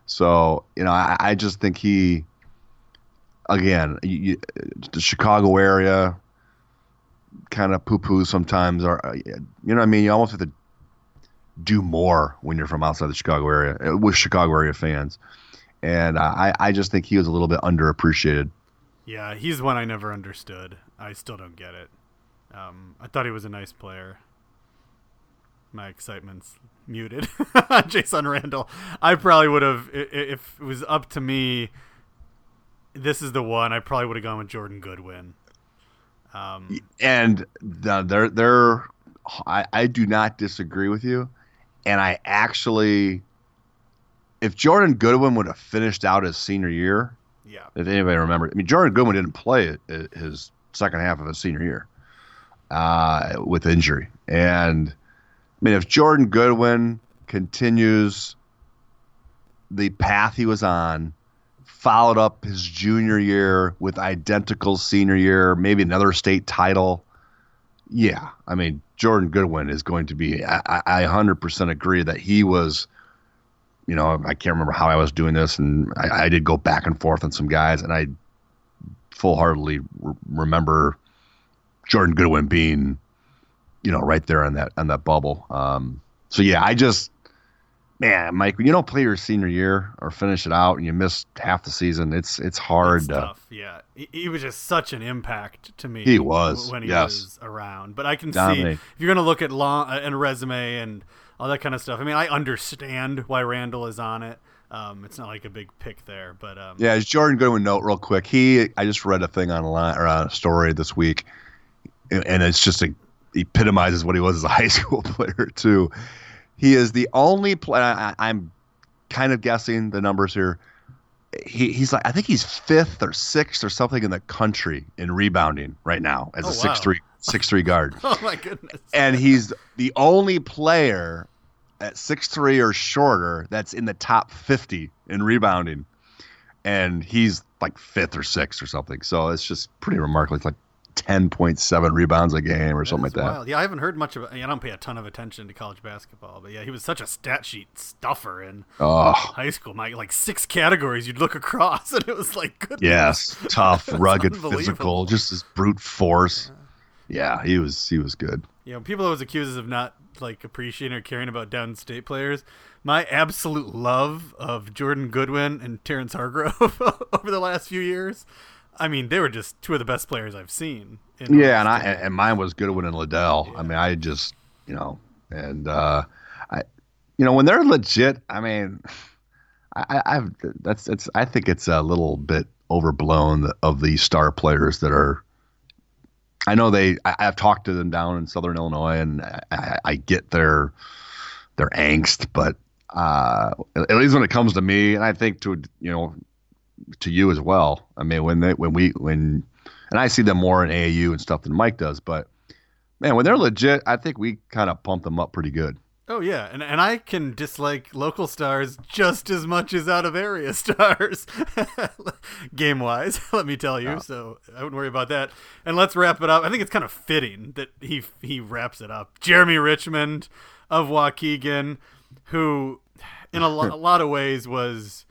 So, you know, I just think he, again, the Chicago area kind of poo-poo sometimes. Or, you know what I mean? You almost have to do more when you're from outside the Chicago area with Chicago area fans. And I just think he was a little bit underappreciated. Yeah, he's one I never understood. I still don't get it. I thought he was a nice player. My excitement's muted. Chason Randall. I probably would have, if it was up to me, this is the one. I probably would have gone with Jordan Goodwin. And they're I do not disagree with you. And I actually, if Jordan Goodwin would have finished out his senior year, yeah. If anybody remembers, I mean, Jordan Goodwin didn't play his second half of his senior year with injury. And I mean, if Jordan Goodwin continues the path he was on, followed up his junior year with identical senior year, maybe another state title, yeah. I mean, Jordan Goodwin is going to be – I 100% agree that he was – you know, I can't remember how I was doing this, and I did go back and forth on some guys, and I full-heartedly remember Jordan Goodwin being – you know, right there on that bubble. So yeah, Mike, when you don't play your senior year or finish it out and you miss half the season, it's hard. Yeah, he was just such an impact to me. He was when he was around. But I can see if you're gonna look at and resume and all that kind of stuff. I mean, I understand why Randall is on it. It's not like a big pick there, but yeah. As Jordan Goodwin note real quick, I just read a thing online or a story this week, and it's just a. Epitomizes what he was as a high school player too. He is the only player. I'm kind of guessing the numbers here. He's like, I think he's fifth or sixth or something in the country in rebounding right now as a 6'3" guard. Oh my goodness! And he's the only player at 6'3" or shorter that's in the top 50 in rebounding, and he's like fifth or sixth or something. So it's just pretty remarkable. It's like 10.7 rebounds a game or something like that. Wild. Yeah, I haven't heard much about. I don't pay a ton of attention to college basketball, but yeah, he was such a stat sheet stuffer in high school. Mike, like six categories you'd look across, and it was like, goodness. Yes, tough, rugged, physical, just this brute force. Yeah, he was good. You know, people always accuse us of not like appreciating or caring about downstate players. My absolute love of Jordan Goodwin and Terrence Hargrove over the last few years. I mean, they were just two of the best players I've seen. And mine was Goodwin and Liddell. Yeah. I mean, I just, you know, and I, you know, when they're legit, I mean, I think it's a little bit overblown of the star players that are. I know I've talked to them down in Southern Illinois, and I get their angst, but at least when it comes to me, and I think to, you know. To you as well. I mean, when I see them more in AAU and stuff than Mike does, but man, when they're legit, I think we kind of pump them up pretty good. Oh yeah. And I can dislike local stars just as much as out of area stars game wise, let me tell you. Yeah. So I wouldn't worry about that. And let's wrap it up. I think it's kind of fitting that he wraps it up. Jereme Richmond of Waukegan, who in a lot of ways was,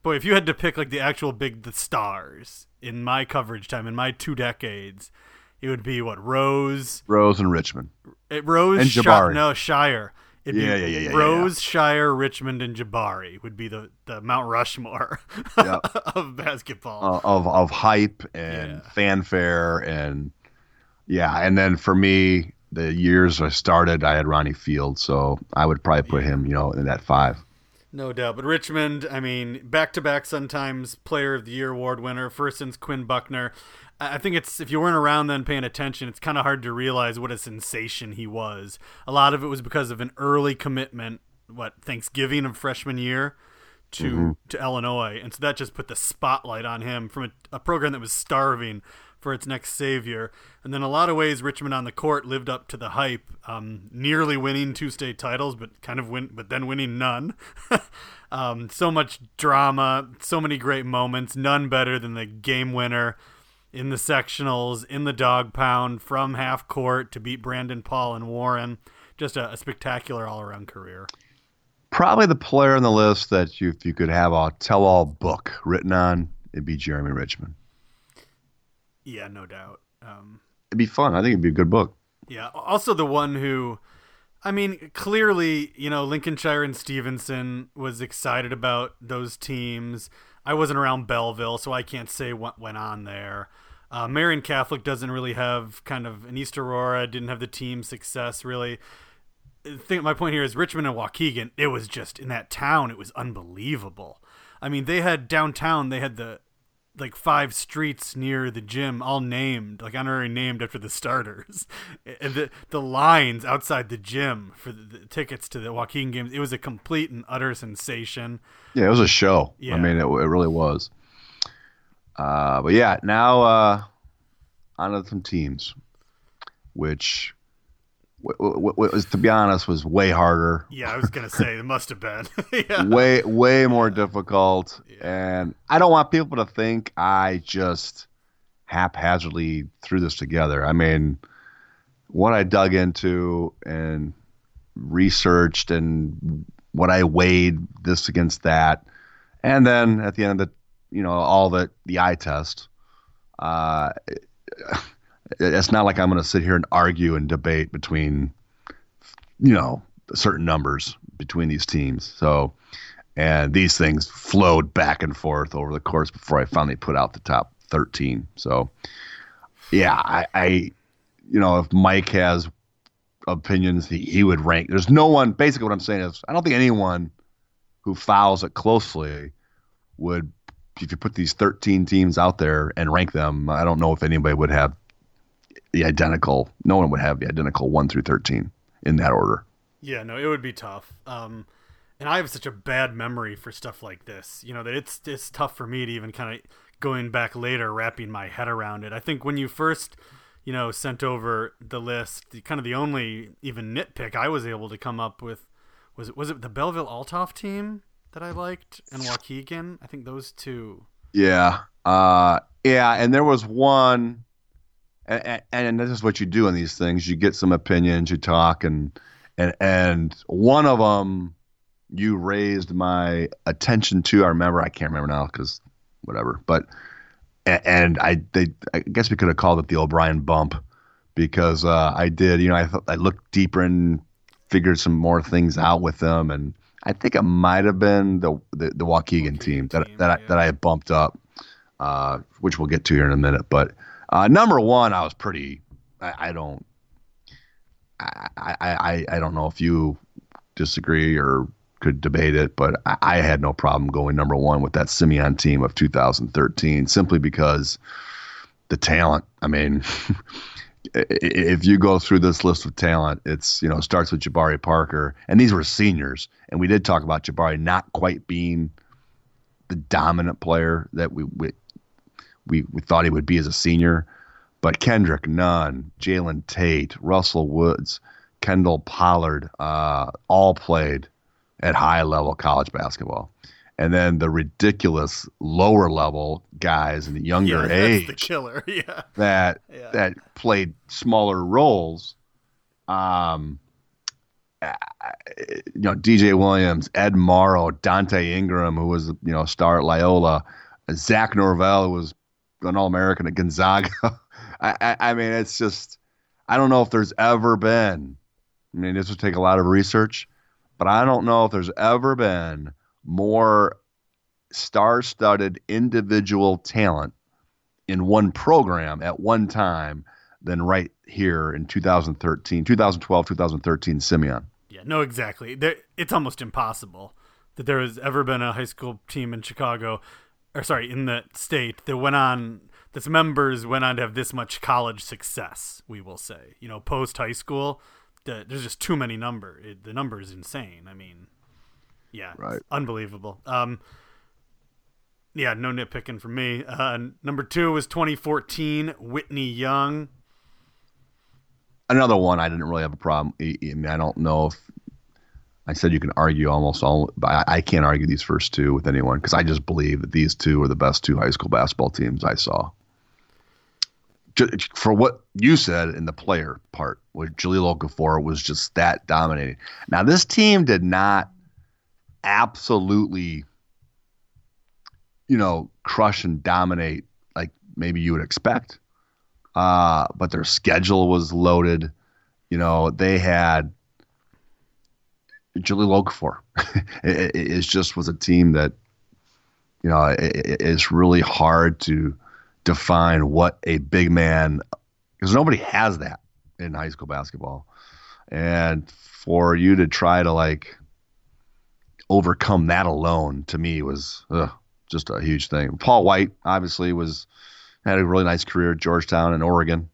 boy, if you had to pick like the actual the stars in my coverage time, in my 2 decades, it would be Rose and Richmond. Rose and Jabari. Shire. It'd be Rose, Shire, Richmond, and Jabari would be the Mount Rushmore of basketball. Of hype and fanfare. And then for me, the years I started, I had Ronnie Field, so I would probably put him, in that five. No doubt. But Richmond, I mean, back-to-back Sun-Times Player of the Year award winner, first since Quinn Buckner. I think it's, if you weren't around then paying attention, it's kind of hard to realize what a sensation he was. A lot of it was because of an early commitment, Thanksgiving of freshman year to Illinois. And so that just put the spotlight on him from a program that was starving for its next savior. And then a lot of ways Richmond on the court lived up to the hype, nearly winning two state titles, but then winning none. So much drama, so many great moments, none better than the game winner in the sectionals, in the dog pound, from half court to beat Brandon Paul and Warren. Just a spectacular all-around career. Probably the player on the list that if you could have a tell-all book written on, it'd be Jereme Richmond. Yeah, no doubt. It'd be fun. I think it'd be a good book. Yeah. Also the one who, I mean, clearly, Lincolnshire and Stevenson was excited about those teams. I wasn't around Belleville, so I can't say what went on there. Marian Catholic doesn't really have kind of an East Aurora, didn't have the team success, really. I think my point here is Richmond and Waukegan, it was just, in that town, it was unbelievable. I mean, they had downtown, they had the five streets near the gym all named, honorary named after the starters. And the lines outside the gym for the tickets to the Waukegan games, it was a complete and utter sensation. Yeah, it was a show. Yeah. I mean, it really was. Now on to some teams, which to be honest was way harder. Yeah, I was going to say it must have been. Way more difficult. Yeah. And I don't want people to think I just haphazardly threw this together. I mean, what I dug into and researched and what I weighed this against that. And then at the end of the eye test, it's not like I'm going to sit here and argue and debate between, certain numbers between these teams. So, and these things flowed back and forth over the course before I finally put out the top 13. So, yeah, I if Mike has opinions, he would rank. There's no one, basically what I'm saying is, I don't think anyone who follows it closely would, if you put these 13 teams out there and rank them, I don't know if anybody would have no one would have the identical 1 through 13 in that order. Yeah, no, it would be tough. And I have such a bad memory for stuff like this, that it's tough for me to even kind of going back later, wrapping my head around it. I think when you first, sent over the list, kind of the only even nitpick I was able to come up with was it the Belleville Altoff team that I liked and Waukegan? I think those two. Yeah. And there was one. And this is what you do on these things. You get some opinions, you talk, and one of them you raised my attention to. I can't remember now because whatever. But I guess we could have called it the O'Brien bump because I did. I looked deeper and figured some more things out with them, and I think it might have been the Waukegan team that I bumped up, which we'll get to here in a minute, but. Number one, I was pretty. I don't know if you disagree or could debate it, but I had no problem going number one with that Simeon team of 2013, simply because the talent. I mean, if you go through this list of talent, it's it starts with Jabari Parker, and these were seniors, and we did talk about Jabari not quite being the dominant player that we thought he would be as a senior, but Kendrick Nunn, Jalen Tate, Russell Woods, Kendall Pollard, all played at high level college basketball. And then the ridiculous lower level guys in the younger age, that's the killer. Yeah. That played smaller roles. DJ Williams, Ed Morrow, Dante Ingram, who was, star at Loyola, Zach Norvell, who was an All-American at Gonzaga. I mean, it's just, I don't know if there's ever been, I mean, this would take a lot of research, but I don't know if there's ever been more star-studded individual talent in one program at one time than right here in 2012, 2013, Simeon. Yeah, no, exactly. It's almost impossible that there has ever been a high school team in Chicago, or sorry, in the state that went on, that's members went on to have this much college success, we will say. You know, post-high school, there's just too many numbers. The number is insane. I mean, yeah, right. It's unbelievable. Yeah, no nitpicking for me. Number two was 2014, Whitney Young. Another one I didn't really have a problem. I mean, I don't know if I said you can argue almost all, but I can't argue these first two with anyone because I just believe that these two are the best two high school basketball teams I saw. For what you said in the player part, with Jahlil Okafor was just that dominating. Now, this team did not absolutely, you know, crush and dominate like maybe you would expect. But their schedule was loaded. You know, they had Jahlil Okafor. It just was a team that, you know, it's really hard to define what a big man, because nobody has that in high school basketball. And for you to try to like overcome that alone, to me was just a huge thing. Paul White obviously had a really nice career at Georgetown and Oregon.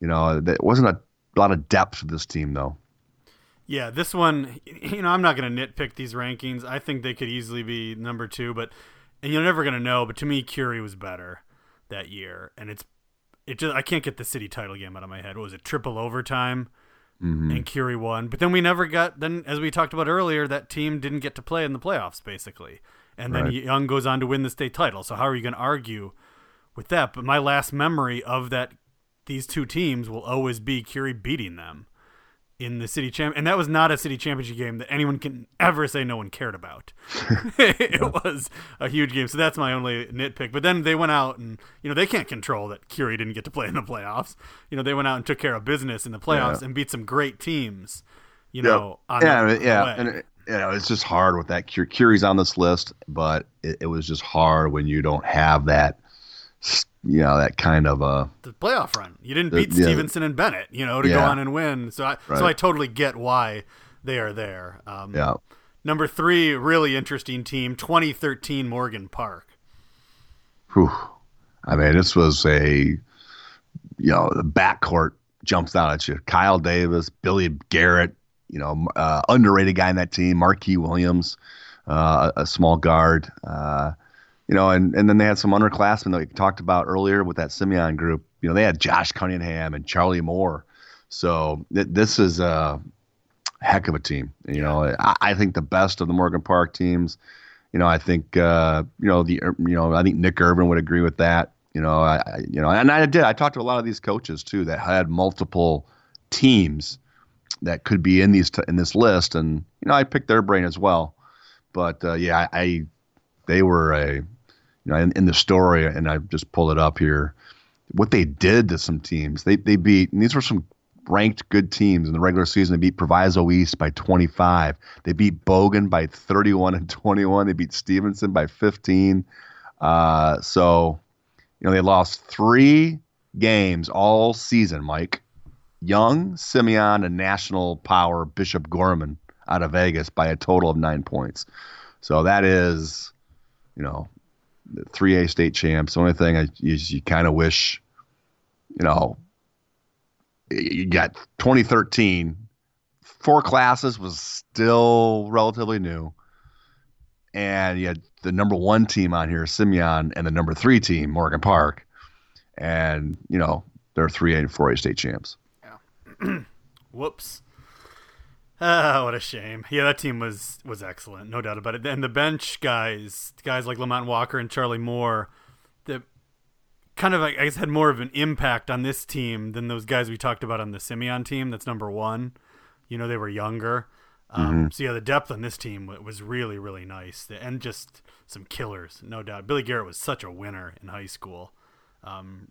You know, there wasn't a lot of depth to this team, though. Yeah, this one, you know, I'm not going to nitpick these rankings. I think they could easily be number two, and you're never going to know. But to me, Curry was better that year, and it just I can't get the city title game out of my head. What was it, triple overtime? Mm-hmm. And Curry won. But then we never got. Then, as we talked about earlier, that team didn't get to play in the playoffs, basically. And then Young goes on to win the state title. So how are you going to argue with that? But my last memory of these two teams will always be Curry beating them in the city champ, and that was not a city championship game that anyone can ever say no one cared about. It was a huge game, so that's my only nitpick. But then they went out, and you know they can't control that Curry didn't get to play in the playoffs. You know they went out and took care of business in the playoffs and beat some great teams. You know, on the way. And you know it's just hard with that. Curry's on this list, but it was just hard when you don't have that. You know, that kind of the playoff run. You didn't beat Stevenson and Bennett, you know, to go on and win. So I totally get why they are there. Number three, really interesting team, 2013 Morgan Park. Whew. I mean, this was the backcourt jumps out at you. Kyle Davis, Billy Garrett, you know, underrated guy in that team, Marquis Williams, a small guard, you know, and then they had some underclassmen that we talked about earlier with that Simeon group. You know, they had Josh Cunningham and Charlie Moore. So this is a heck of a team. You know, I think the best of the Morgan Park teams. You know, I think I think Nick Irvin would agree with that. You know, I talked to a lot of these coaches too that had multiple teams that could be in these in this list, and you know, I picked their brain as well. But they were in the story, and I just pulled it up here, what they did to some teams. They beat, and these were some ranked good teams in the regular season. They beat Proviso East by 25. They beat Bogan by 31-21. They beat Stevenson by 15. So, you know, they lost 3 games all season, Mike. Young, Simeon, and national power Bishop Gorman out of Vegas by a total of 9 points. So that is... You know, 3A state champs. The only thing you kind of wish, you know, you got 2013. 4 classes was still relatively new. And you had the number 1 team on here, Simeon, and the number 3 team, Morgan Park. And, you know, they're 3A and 4A state champs. Yeah. Whoops. Oh, what a shame. Yeah, that team was excellent, no doubt about it. And the bench guys like Lamont Walker and Charlie Moore, that kind of, I guess, had more of an impact on this team than those guys we talked about on the Simeon team. That's number 1. You know, they were younger. So, yeah, the depth on this team was really, really nice. And just some killers, no doubt. Billy Garrett was such a winner in high school.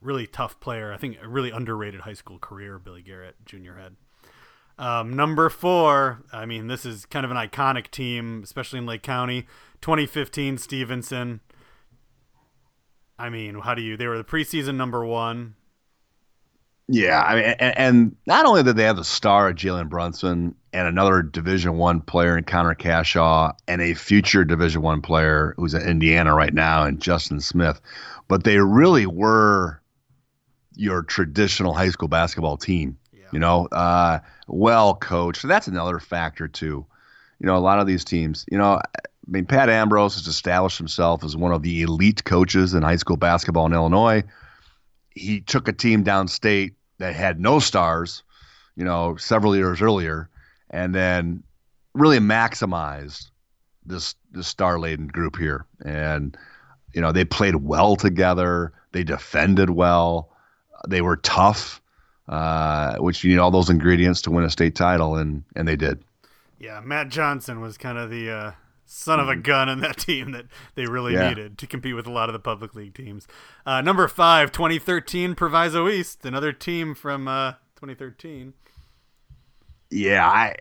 Really tough player. I think a really underrated high school career Billy Garrett, junior head. Number four, I mean, this is kind of an iconic team, especially in Lake County. 2015 Stevenson. I mean, they were the preseason number one. Yeah, I mean, and not only did they have the star of Jalen Brunson and another Division I player in Connor Cashaw and a future Division I player who's at Indiana right now and Justin Smith, but they really were your traditional high school basketball team, well coached. So that's another factor too. You know, a lot of these teams, you know, I mean, Pat Ambrose has established himself as one of the elite coaches in high school basketball in Illinois. He took a team downstate that had no stars, you know, several years earlier, and then really maximized this star-laden group here. And, you know, they played well together. They defended well. They were tough, which you need all those ingredients to win a state title, and they did. Yeah, Matt Johnson was kind of the son of a gun in that team that they really needed to compete with a lot of the public league teams. Number five, 2013 Proviso East, another team from 2013. Yeah,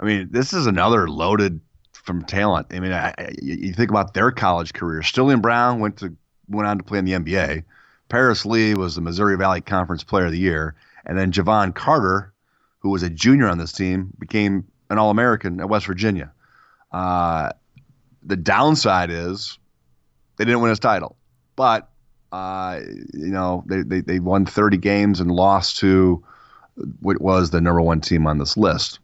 I mean, this is another loaded from talent. I mean, you think about their college career. Stillian Brown went on to play in the NBA. Paris Lee was the Missouri Valley Conference Player of the Year. And then Javon Carter, who was a junior on this team, became an All-American at West Virginia. The downside is they didn't win his title. But, you know, they won 30 games and lost to what was the number one team on this list,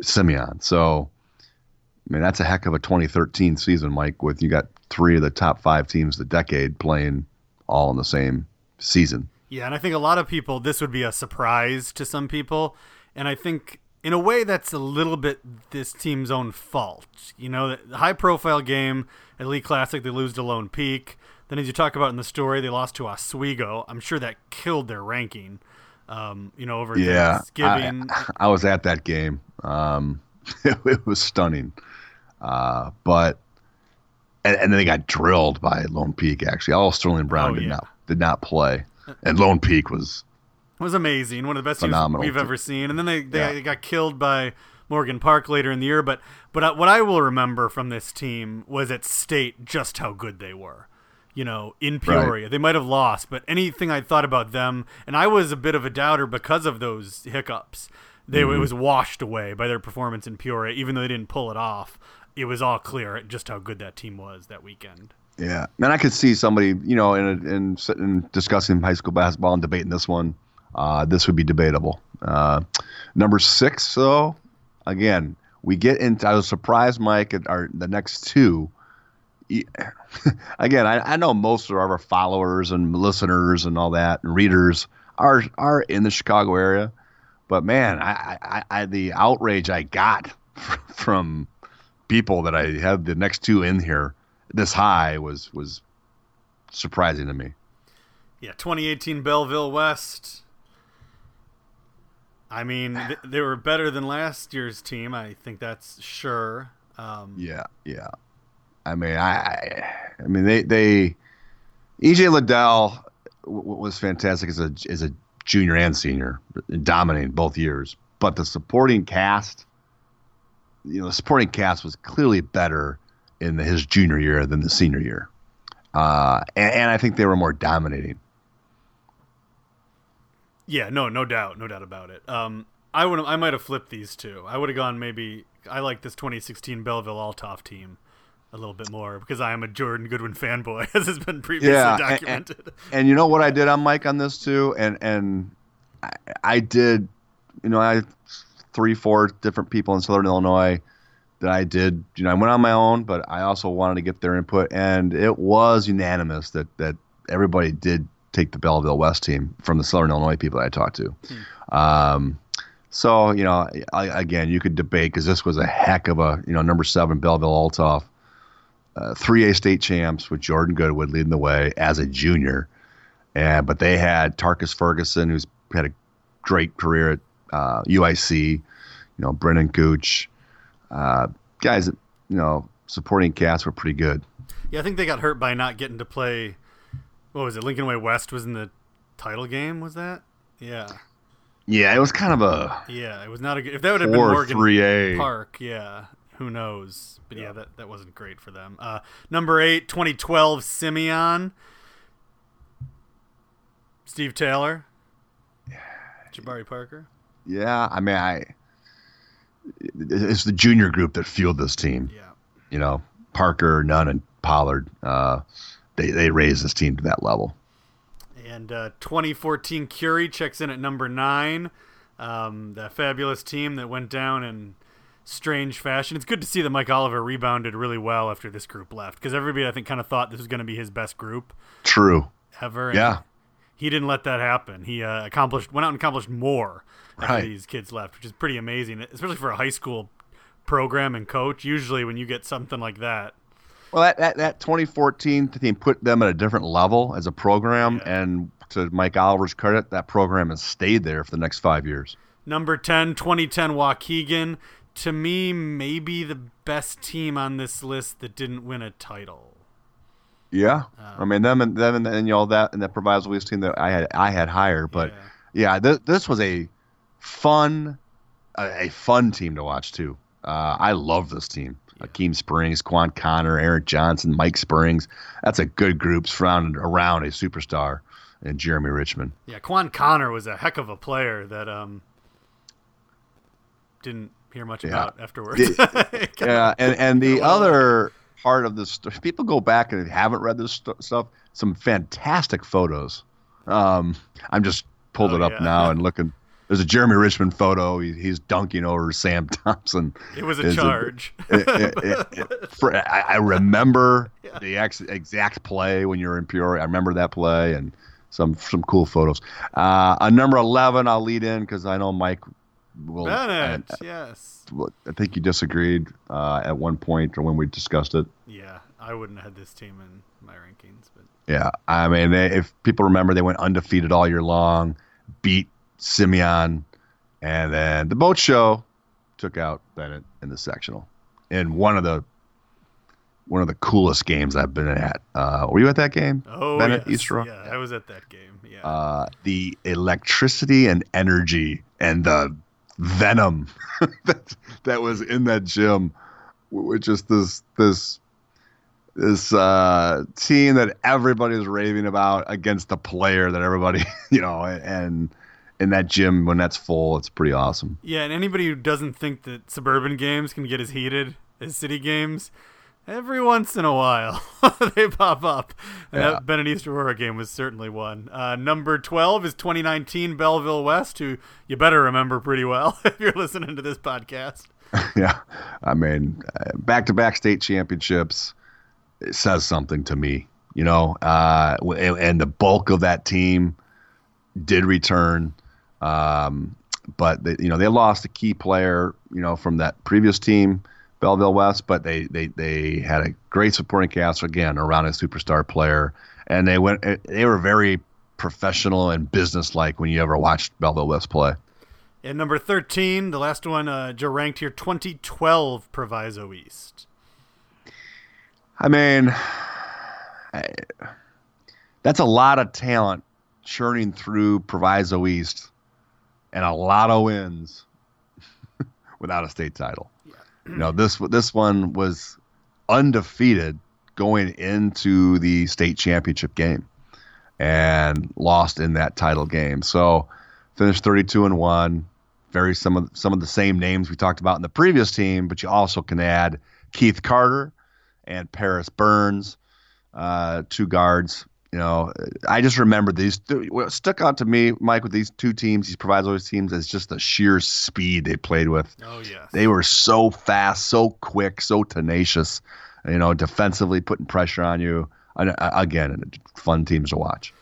Simeon. So, I mean, that's a heck of a 2013 season, Mike, with you got three of the top five teams of the decade playing all in the same season. Yeah, and I think a lot of people, this would be a surprise to some people. And I think in a way that's a little bit this team's own fault. You know, the high-profile game at Elite Classic, they lose to Lone Peak. Then as you talk about in the story, they lost to Oswego. I'm sure that killed their ranking, you know, over Thanksgiving. I was at that game. It was stunning. But and then they got drilled by Lone Peak, actually. All Sterling Brown did not play. And Lone Peak was amazing. One of the best teams we've ever seen. And then they got killed by Morgan Park later in the year. But what I will remember from this team was at state just how good they were. You know, in Peoria. Right. They might have lost, but anything I thought about them, and I was a bit of a doubter because of those hiccups. It was washed away by their performance in Peoria, even though they didn't pull it off. It was all clear just how good that team was that weekend. Yeah, man, I could see somebody, you know, in discussing high school basketball and debating this one. This would be debatable. Number six, though, again, we get into. I was surprised, Mike, at the next two. Again, I know most of our followers and listeners and all that and readers are in the Chicago area, but man, I the outrage I got from people that I have the next two in here this high was surprising to me. Yeah, 2018 Belleville West. I mean, they were better than last year's team. I think that's sure. Yeah. I mean, I mean, they EJ Liddell was fantastic as a junior and senior, dominating both years. But the supporting cast, you know, was clearly better in his junior year than the senior year, and I think they were more dominating. Yeah, no doubt about it. I might have flipped these two. I would have gone maybe. I like this 2016 Belleville Altoff team a little bit more because I am a Jordan Goodwin fanboy, as has been previously documented. And you know what I did on Mike on this too, and I did, you know, I have 3-4 different people in Southern Illinois that I did, you know, I went on my own, but I also wanted to get their input, and it was unanimous that everybody did take the Belleville West team from the Southern Illinois people that I talked to. So you know, again, you could debate because this was a heck of a, you know, number seven Belleville Altoff. 3A state champs with Jordan Goodwood leading the way as a junior. But they had Tarkus Ferguson, who's had a great career at UIC, you know, Brennan Gooch. Guys, you know, supporting cast were pretty good. Yeah, I think they got hurt by not getting to play. What was it? Lincoln Way West was in the title game, was that? Yeah. Yeah, it was kind of a... Yeah, it was not a good... If that would have been Morgan Park, yeah, who knows. But yeah, that wasn't great for them. Number 8, 2012, Simeon. Steve Taylor. Jabari Parker. Yeah, I mean, it's the junior group that fueled this team. Yeah. You know, Parker, Nunn, and Pollard, they raised this team to that level. And 2014 Curry checks in at number 9, that fabulous team that went down in strange fashion. It's good to see that Mike Oliver rebounded really well after this group left, because everybody, I think, kind of thought this was going to be his best group. True. Ever. And yeah. He didn't let that happen. He went out and accomplished more after these kids left, which is pretty amazing, especially for a high school program and coach. Usually when you get something like that. Well, that 2014 team put them at a different level as a program, and to Mike Oliver's credit, that program has stayed there for the next 5 years. Number 10, 2010 Waukegan. To me, maybe the best team on this list that didn't win a title. Yeah, I mean them and all that, and that Proviso East team that I had higher, but yeah, this was a fun team to watch too. I love this team. Akeem Springs, Quan Connor, Eric Johnson, Mike Springs. That's a good group surrounded around a superstar and Jereme Richmond. Yeah, Quan Connor was a heck of a player that didn't hear much about afterwards. and the other part of this, if people go back and haven't read this stuff, some fantastic photos. I'm just pulled it up now and looking. There's a Jereme Richmond photo. He's dunking over Sam Thompson. It was a charge. I remember the exact play when you were in Peoria. I remember that play and some cool photos. Number 11, I'll lead in because I know Mike will. Bennett, yes. I think you disagreed at one point or when we discussed it. Yeah, I wouldn't have had this team in my rankings. But yeah, I mean, if people remember, they went undefeated all year long, beat Simeon, and then the boat show took out Bennett in the sectional in one of the coolest games I've been at. Were you at that game? Oh, Bennett, yes. East Rock? Yeah, I was at that game. Yeah. The electricity and energy and the venom that was in that gym with just this team that everybody's raving about against the player that everybody, you know, and in that gym when that's full, it's pretty awesome. Yeah, and anybody who doesn't think that suburban games can get as heated as city games, every once in a while they pop up. And that Bennett East Aurora game was certainly one. Number 12 is 2019 Belleville West, who you better remember pretty well if you're listening to this podcast. Yeah, I mean, back-to-back state championships. It says something to me, you know, and the bulk of that team did return. But they, you know, they lost a key player, you know, from that previous team, Belleville West, but they had a great supporting cast again around a superstar player. And they were very professional and businesslike when you ever watched Belleville West play. And number 13, the last one, Joe ranked here, 2012 Proviso East. I mean, that's a lot of talent churning through Proviso East and a lot of wins without a state title. Yeah. You know, this one was undefeated going into the state championship game and lost in that title game. So finished 32-1, very some of the same names we talked about in the previous team, but you also can add Keith Carter and Paris Burns, two guards. You know, I just remember these. What stuck out to me, Mike, with these two teams, these Proviso teams, is just the sheer speed they played with. Oh, yeah. They were so fast, so quick, so tenacious, you know, defensively putting pressure on you. And, again, fun teams to watch.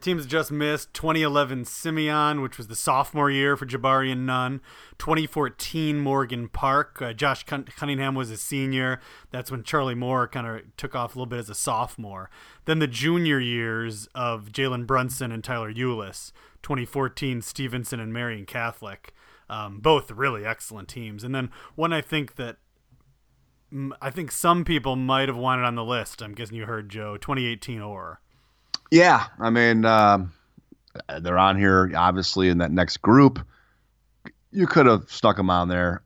Teams just missed 2011 Simeon, which was the sophomore year for Jabari and Nunn. 2014 Morgan Park. Josh Cunningham was a senior. That's when Charlie Moore kind of took off a little bit as a sophomore. Then the junior years of Jalen Brunson and Tyler Ulis. 2014 Stevenson and Marian Catholic. Both really excellent teams. And then one I think some people might have wanted on the list. I'm guessing you heard, Joe. 2018 Orr. Yeah, I mean, They're on here, obviously, in that next group. You could have stuck them on there.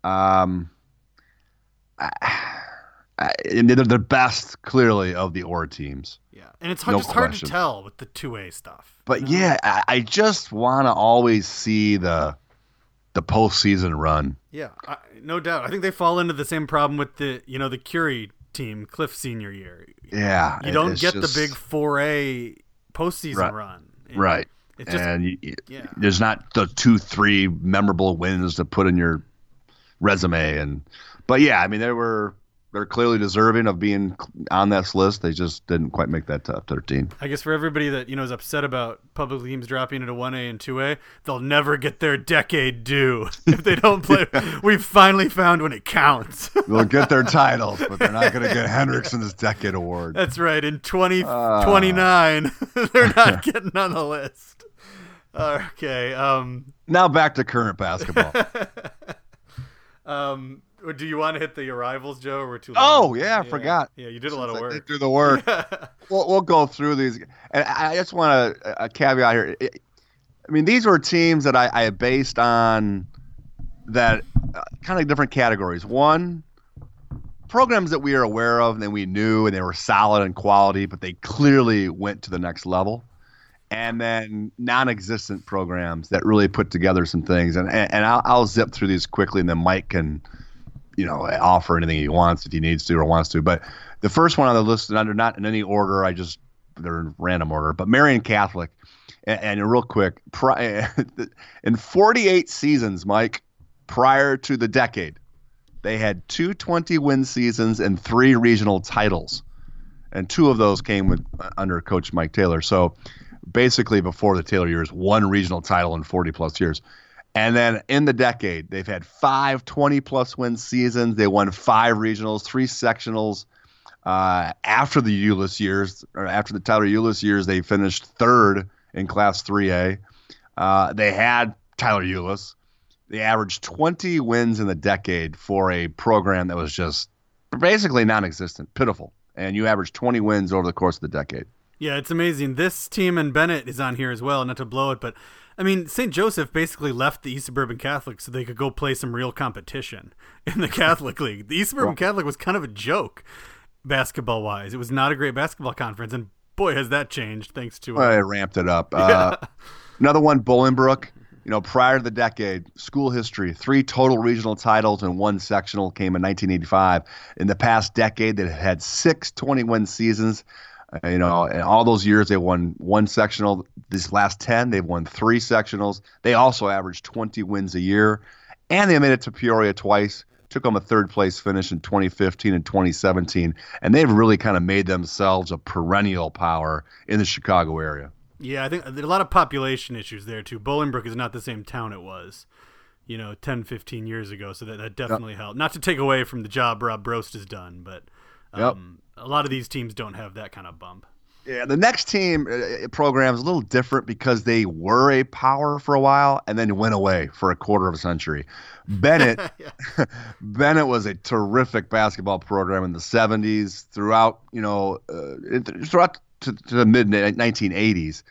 They're the best, clearly, of the OR teams. Yeah, and it's just hard to tell with the 2A stuff. But, yeah, I just want to always see the postseason run. Yeah, no doubt. I think they fall into the same problem with the Curie team, Cliff senior year. Yeah. You don't get the big 4A postseason run. And right. It's just, there's not the 2-3 memorable wins to put in your resume. But they're clearly deserving of being on this list. They just didn't quite make that top 13. I guess for everybody that is upset about public teams dropping into 1A and 2A, they'll never get their decade due if they don't play. Yeah. We've finally found when it counts. They'll get their titles, but they're not going to get Hendrickson's Decade Award. That's right. In 2029, they're not getting on the list. Okay. Now back to current basketball. Do you want to hit the arrivals, Joe? Or we're too late? Oh yeah, I forgot. Yeah, you did a lot of work. I did through the work. We'll go through these, and I just want a caveat here. These were teams that I based on that kind of different categories. One, programs that we are aware of and we knew, and they were solid in quality, but they clearly went to the next level. And then non-existent programs that really put together some things. And I'll zip through these quickly, and then Mike can, offer anything he wants if he needs to or wants to. But the first one on the list, and under not in any order, they're in random order. But Marian Catholic, and real quick, in 48 seasons, Mike, prior to the decade, they had two 20-win seasons and three regional titles, and two of those came with under Coach Mike Taylor. So basically, before the Taylor years, one regional title in 40-plus years. And then in the decade, they've had five 20-plus win seasons. They won five regionals, three sectionals. After the Tyler Ulis years, they finished third in Class 3A. They had Tyler Ulis. They averaged 20 wins in the decade for a program that was just basically non-existent, pitiful. And you averaged 20 wins over the course of the decade. Yeah, it's amazing. This team and Bennett is on here as well, not to blow it, but... St. Joseph basically left the East Suburban Catholic so they could go play some real competition in the Catholic League. The East Suburban Catholic was kind of a joke basketball-wise. It was not a great basketball conference, and boy, has that changed thanks to... I ramped it up. Another one, Bolingbrook. Prior to the decade, school history, three total regional titles and one sectional came in 1985. In the past decade, they had six 20-win seasons. And all those years they won one sectional. This last 10, they've won three sectionals. They also averaged 20 wins a year, and they made it to Peoria twice. Took them a third place finish in 2015 and 2017, and they've really kind of made themselves a perennial power in the Chicago area. Yeah, I think there are a lot of population issues there too. Bolingbrook is not the same town it was, 10, 15 years ago, so that definitely helped. Not to take away from the job Rob Brost has done, but. A lot of these teams don't have that kind of bump. Yeah, the next team program is a little different because they were a power for a while and then went away for a quarter of a century. Bennett Bennett was a terrific basketball program in the 70s throughout to the mid-1980s.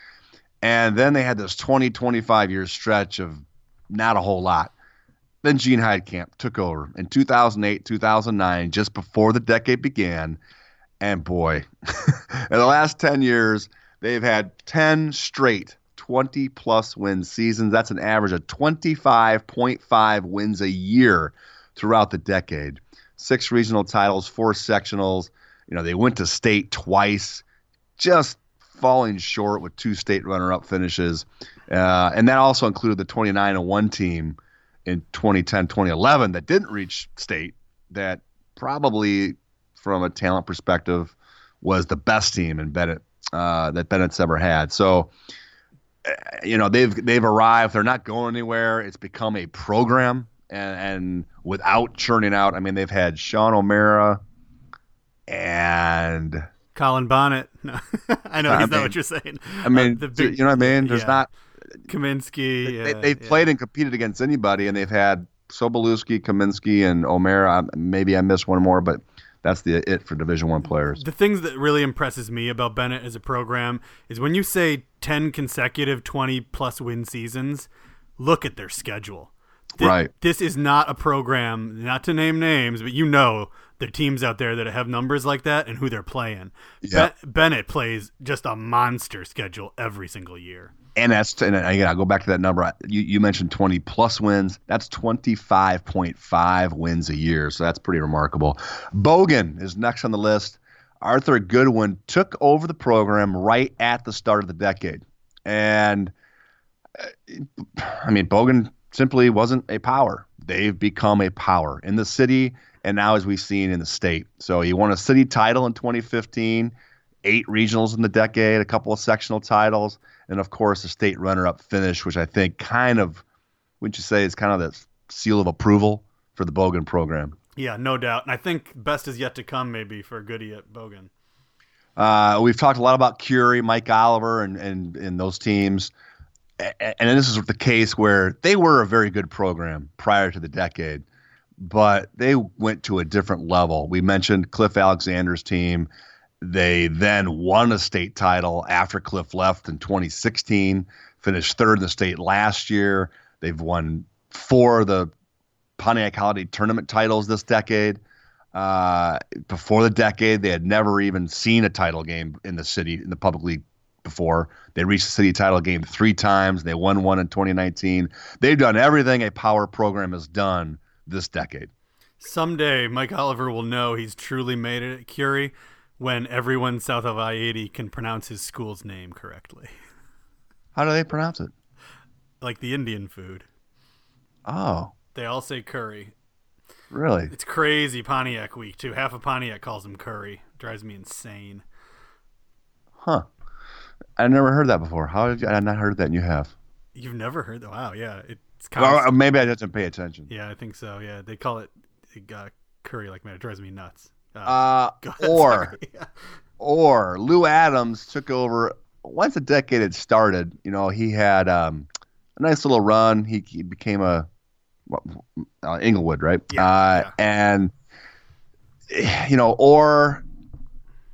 And then they had this 25-year stretch of not a whole lot. Then Gene Heidkamp took over in 2008, 2009, just before the decade began. And boy, in the last 10 years, they've had 10 straight 20-plus win seasons. That's an average of 25.5 wins a year throughout the decade. Six regional titles, four sectionals. They went to state twice, just falling short with two state runner-up finishes. And that also included the 29-1 team in 2010, 2011 that didn't reach state, that probably from a talent perspective was the best team in Bennett that Bennett's ever had. So, they've arrived. They're not going anywhere. It's become a program and without churning out. They've had Sean O'Mara and Colin Bonnet. No, I know not what you're saying. You know what I mean? There's not Kaminsky. They've played and competed against anybody, and they've had Sobolewski, Kaminsky, and O'Mara. Maybe I missed one more, but that's the it for Division I players. The things that really impresses me about Bennett as a program is when you say 10 consecutive 20-plus win seasons, look at their schedule. This is not a program, not to name names, but you know the teams out there that have numbers like that and who they're playing. Yeah. Bennett plays just a monster schedule every single year. And that's, and again, I'll go back to that number. You mentioned 20 plus wins. That's 25.5 wins a year. So that's pretty remarkable. Bogan is next on the list. Arthur Goodwin took over the program right at the start of the decade. And I mean, Bogan simply wasn't a power. They've become a power in the city. And now as we've seen in the state. So he won a city title in 2015, 8 regionals in the decade, a couple of sectional titles. And, of course, the state runner-up finish, which I think kind of, wouldn't you say, is kind of the seal of approval for the Bogan program. Yeah, no doubt. And I think best is yet to come maybe for Goody at Bogan. We've talked a lot about Curry, Mike Oliver, and those teams. And this is the case where they were a very good program prior to the decade, but they went to a different level. We mentioned Cliff Alexander's team. They then won a state title after Cliff left in 2016, finished third in the state last year. They've won 4 of the Pontiac Holiday Tournament titles this decade. Before the decade, they had never even seen a title game in the city, in the public league before. They reached the city title game 3 times. They won 1 in 2019. They've done everything a power program has done this decade. Someday, Mike Oliver will know he's truly made it at Curie when everyone south of I-80 can pronounce his school's name correctly. How do they pronounce it? Like the Indian food. Oh. They all say curry. Really? It's crazy Pontiac week, too. Half of Pontiac calls him curry. Drives me insane. Huh. I never heard that before. How did I not heard that? And you have. You've never heard that? Wow, yeah. It's constant. Well, maybe I didn't pay attention. Yeah, I think so, yeah. They call it curry like mad. It drives me nuts. Or Lou Adams took over once a decade had started. You know, he had a nice little run. He became a Inglewood, right? Yeah, And you know, Orr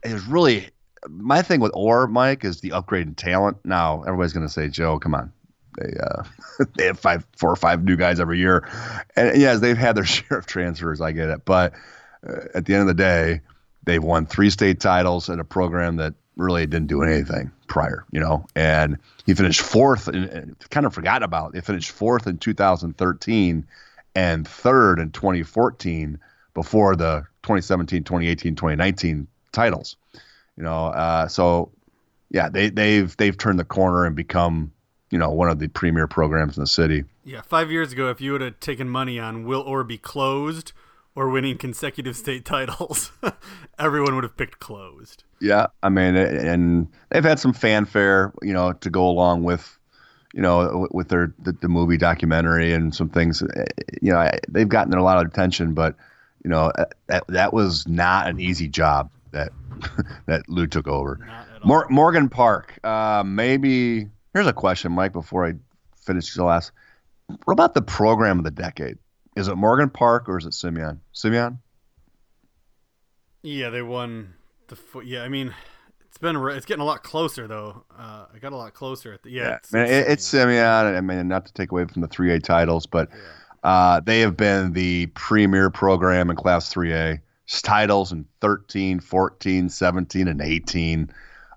is really my thing with Orr, Mike, is the upgrade in talent. Now everybody's going to say, Joe, come on. They have 4 or 5 new guys every year, and yes, they've had their share of transfers. I get it, but. At the end of the day, they've won 3 state titles in a program that really didn't do anything prior, you know. And he finished 4th, and kind of forgot about. They finished 4th in 2013 and 3rd in 2014 before the 2017, 2018, 2019 titles, you know. So, yeah, they've turned the corner and become, you know, one of the premier programs in the city. Yeah, 5 years ago, if you would have taken money on will Orr be closed or winning consecutive state titles, everyone would have picked closed. Yeah, I mean, and they've had some fanfare, you know, to go along with, you know, with their the movie documentary and some things. You know, they've gotten a lot of attention, but you know, that was not an easy job that Lou took over. Morgan Park, maybe here's a question, Mike. Before I finish the last, what about the program of the decade? Is it Morgan Park or is it Simeon? Simeon? Yeah, they won yeah, I mean, it's getting a lot closer though. It got a lot closer at the It's Simeon. I mean, not to take away from the 3A titles, but yeah. They have been the premier program in Class 3A. Titles in 13, 14, 17, and 18.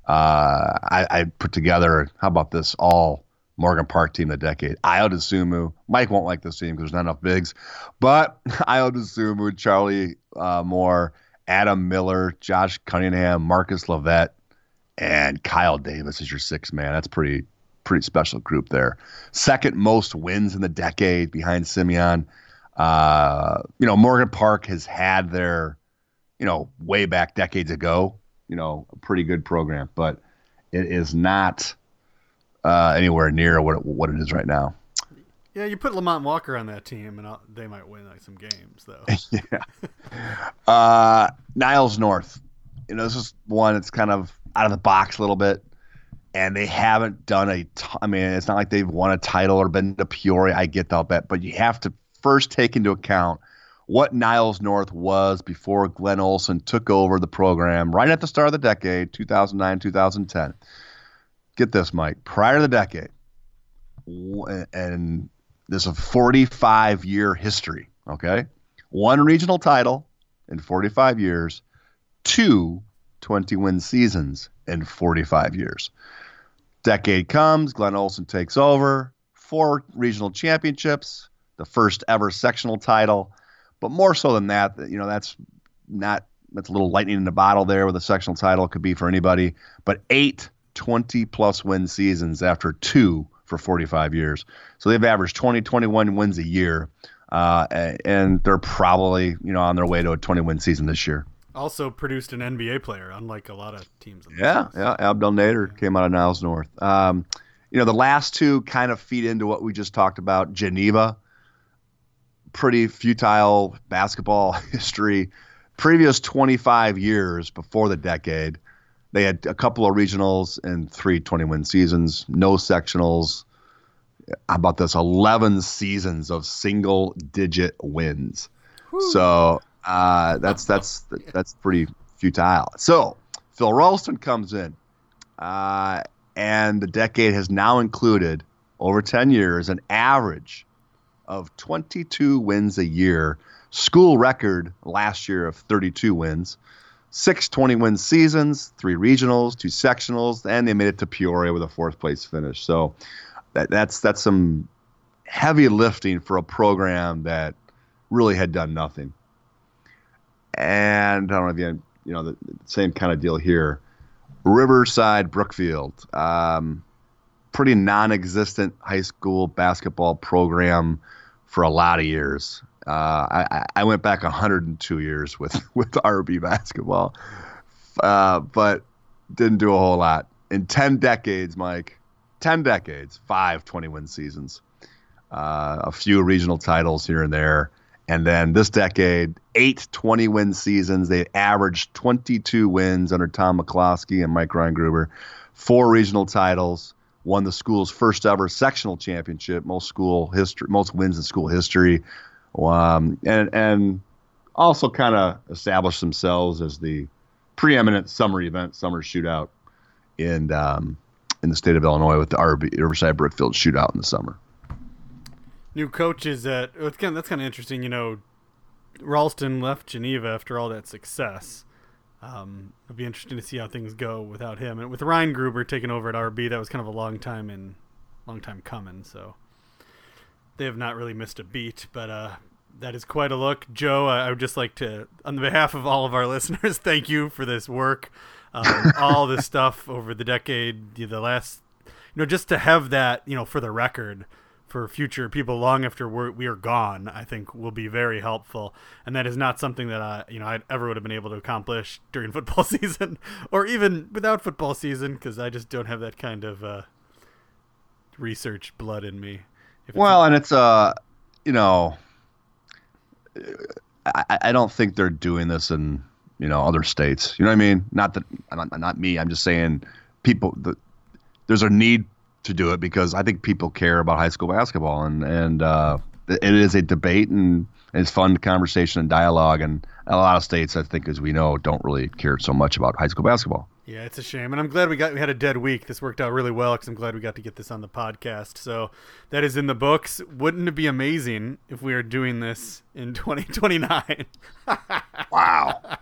I put together. How about this all? Morgan Park team of the decade. Iodasumu. Mike won't like this team because there's not enough bigs. But Iodasumu, Charlie Moore, Adam Miller, Josh Cunningham, Marcus Levette, and Kyle Davis is your 6th man. That's pretty special group there. Second most wins in the decade behind Simeon. You know, Morgan Park has had their, you know, way back decades ago, you know, a pretty good program. But it is not anywhere near what it is right now. Yeah, you put Lamont Walker on that team, and they might win like some games, though. Yeah. Niles North. You know, this is one that's kind of out of the box a little bit, and they haven't done I mean, it's not like they've won a title or been to Peoria. I get that, but you have to first take into account what Niles North was before Glenn Olson took over the program right at the start of the decade, 2009, 2010. Get this, Mike. Prior to the decade, and this is a 45-year history, okay? One regional title in 45 years, two 20-win seasons in 45 years. Decade comes, Glenn Olson takes over, four regional championships, the first ever sectional title. But more so than that, you know, that's a little lightning in the bottle there with a sectional title. It could be for anybody. But eight 20-plus win seasons after two for 45 years. So they've averaged 20, 21 wins a year. And they're probably, you know, on their way to a 20-win season this year. Also produced an NBA player, unlike a lot of teams. Abdel Nader came out of Niles North. You know, the last two kind of feed into what we just talked about. Geneva, pretty futile basketball history. Previous 25 years before the decade, they had a couple of regionals and three 20-win seasons, no sectionals. How about this? 11 seasons of single-digit wins. Whew. So that's pretty futile. So Phil Ralston comes in, and the decade has now included, over 10 years, an average of 22 wins a year. School record last year of 32 wins. Six 20-win seasons, three regionals, two sectionals, and they made it to Peoria with a fourth-place finish. So that's some heavy lifting for a program that really had done nothing. And I don't know if the same kind of deal here. Riverside, Brookfield, pretty non-existent high school basketball program for a lot of years. I went back 102 years with RB basketball, but didn't do a whole lot. In 10 decades, Mike, 10 decades, five 20-win seasons, a few regional titles here and there. And then this decade, eight 20-win seasons. They averaged 22 wins under Tom McCloskey and Mike Reingruber, four regional titles, won the school's first ever sectional championship, most wins in school history, and also kind of established themselves as the preeminent summer event, summer shootout in the state of Illinois with the Riverside Brookfield shootout in the summer. New coaches that's kind of interesting. You know, Ralston left Geneva after all that success. It'll be interesting to see how things go without him. And with Ryan Gruber taking over at RB, that was kind of a long time coming. So they have not really missed a beat, but that is quite a look. Joe, I would just like to, on behalf of all of our listeners, thank you for this work. All this stuff over the decade, just to have that, for the record, for future people long after we are gone, I think will be very helpful. And that is not something that I ever would have been able to accomplish during football season or even without football season, because I just don't have that kind of research blood in me. I don't think they're doing this in, other states. You know what I mean? Not me. I'm just saying there's a need to do it because I think people care about high school basketball and it is a debate and it's fun conversation and dialogue, and a lot of states, I think, as we know, don't really care so much about high school basketball. Yeah, it's a shame, and I'm glad we had a dead week. This worked out really well because I'm glad we got to get this on the podcast. So that is in the books. Wouldn't it be amazing if we are doing this in 2029? Wow.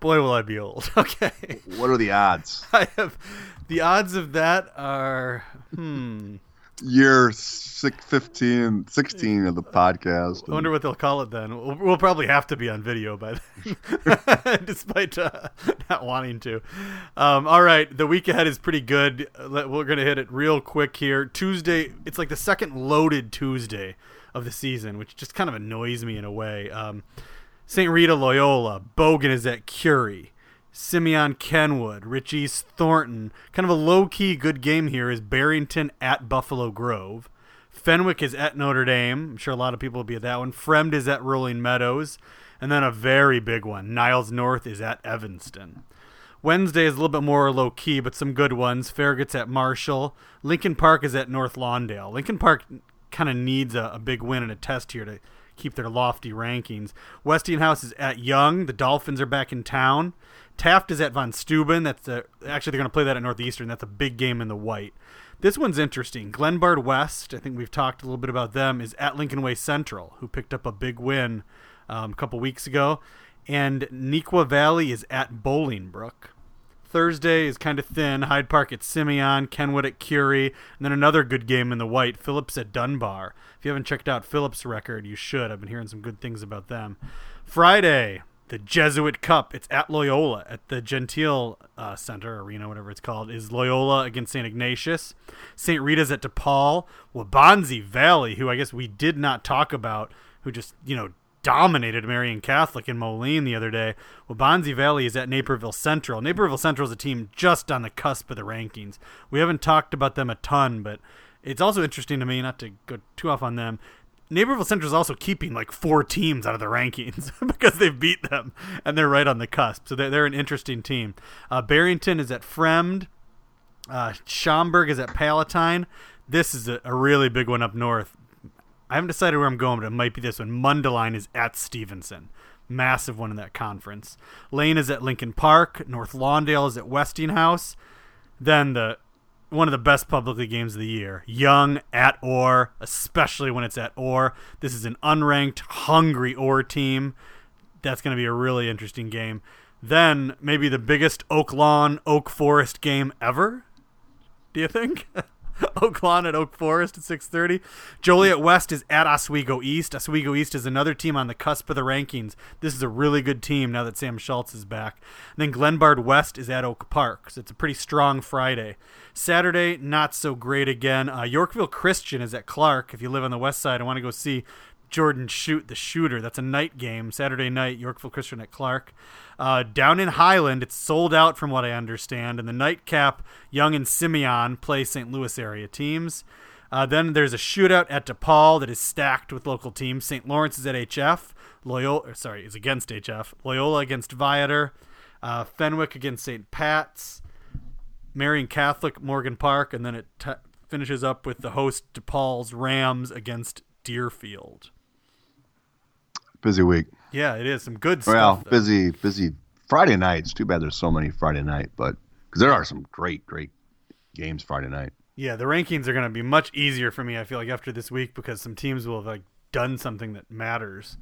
Boy, will I be old. Okay. What are the odds? The odds of that are, year 16 of the podcast. I wonder what they'll call it then. We'll probably have to be on video by then, despite not wanting to. All right. The week ahead is pretty good. We're going to hit it real quick here. Tuesday, it's like the second loaded Tuesday of the season, which just kind of annoys me in a way. St. Rita, Loyola. Bogan is at Curry. Simeon, Kenwood. Rich East, Thornton. Kind of a low-key good game here is Barrington at Buffalo Grove. Fenwick is at Notre Dame. I'm sure a lot of people will be at that one. Fremd is at Rolling Meadows. And then a very big one, Niles North is at Evanston. Wednesday is a little bit more low-key, but some good ones. Farragut's at Marshall. Lincoln Park is at North Lawndale. Lincoln Park kind of needs a big win and a test here to keep their lofty rankings. Westinghouse is at Young. The Dolphins are back in town. Taft is at Von Steuben. Actually, they're going to play that at Northeastern. That's a big game in the white. This one's interesting. Glenbard West, I think we've talked a little bit about them, is at Lincoln Way Central, who picked up a big win a couple weeks ago. And Nequa Valley is at Bolingbrook. Thursday is kind of thin. Hyde Park at Simeon, Kenwood at Curie, and then another good game in the white, Phillips at Dunbar. If you haven't checked out Phillips' record, you should. I've been hearing some good things about them. Friday, the Jesuit Cup. It's at Loyola at the Gentile Center, Arena, whatever it's called, is Loyola against St. Ignatius. St. Rita's at DePaul. Waubonsie Valley, who I guess we did not talk about, who just, dominated Marian Catholic in Moline the other day. Waubonsie Valley is at Naperville Central. Naperville Central is a team just on the cusp of the rankings. We haven't talked about them a ton, but it's also interesting to me, not to go too off on them, Naperville Central is also keeping like four teams out of the rankings because they've beat them, and they're right on the cusp. So they're an interesting team. Barrington is at Fremd. Schaumburg is at Palatine. This is a really big one up north. I haven't decided where I'm going, but it might be this one. Mundelein is at Stevenson. Massive one in that conference. Lane is at Lincoln Park. North Lawndale is at Westinghouse. Then one of the best publicly games of the year. Young at Orr, especially when it's at Orr. This is an unranked, hungry Orr team. That's going to be a really interesting game. Then maybe the biggest Oak Lawn, Oak Forest game ever, do you think? Oak Lawn at Oak Forest at 6:30. Joliet West is at Oswego East. Oswego East is another team on the cusp of the rankings. This is a really good team now that Sam Schultz is back. And then Glenbard West is at Oak Park. So it's a pretty strong Friday. Saturday, not so great again. Yorkville Christian is at Clark. If you live on the west side and want to go see Jordan Shoot the Shooter, that's a night game. Saturday night, Yorkville Christian at Clark. Down in Highland, it's sold out from what I understand. And the nightcap, Young and Simeon play St. Louis area teams. Then there's a shootout at DePaul that is stacked with local teams. St. Lawrence is at HF. is against HF. Loyola against Viator. Fenwick against St. Pat's. Marian Catholic, Morgan Park. And then it finishes up with the host DePaul's Rams against Deerfield. Busy week. Yeah, it is. Some good stuff. Well, busy Friday nights. Too bad there's so many Friday night, but because there are some great, great games Friday night. Yeah, the rankings are going to be much easier for me, I feel like, after this week, because some teams will have done something that matters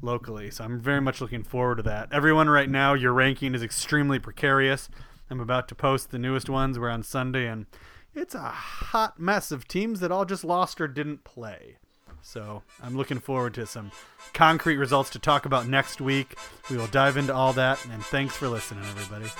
locally. So I'm very much looking forward to that. Everyone right now, your ranking is extremely precarious. I'm about to post the newest ones. We're on Sunday, and it's a hot mess of teams that all just lost or didn't play. So I'm looking forward to some concrete results to talk about next week. We will dive into all that, and thanks for listening, everybody.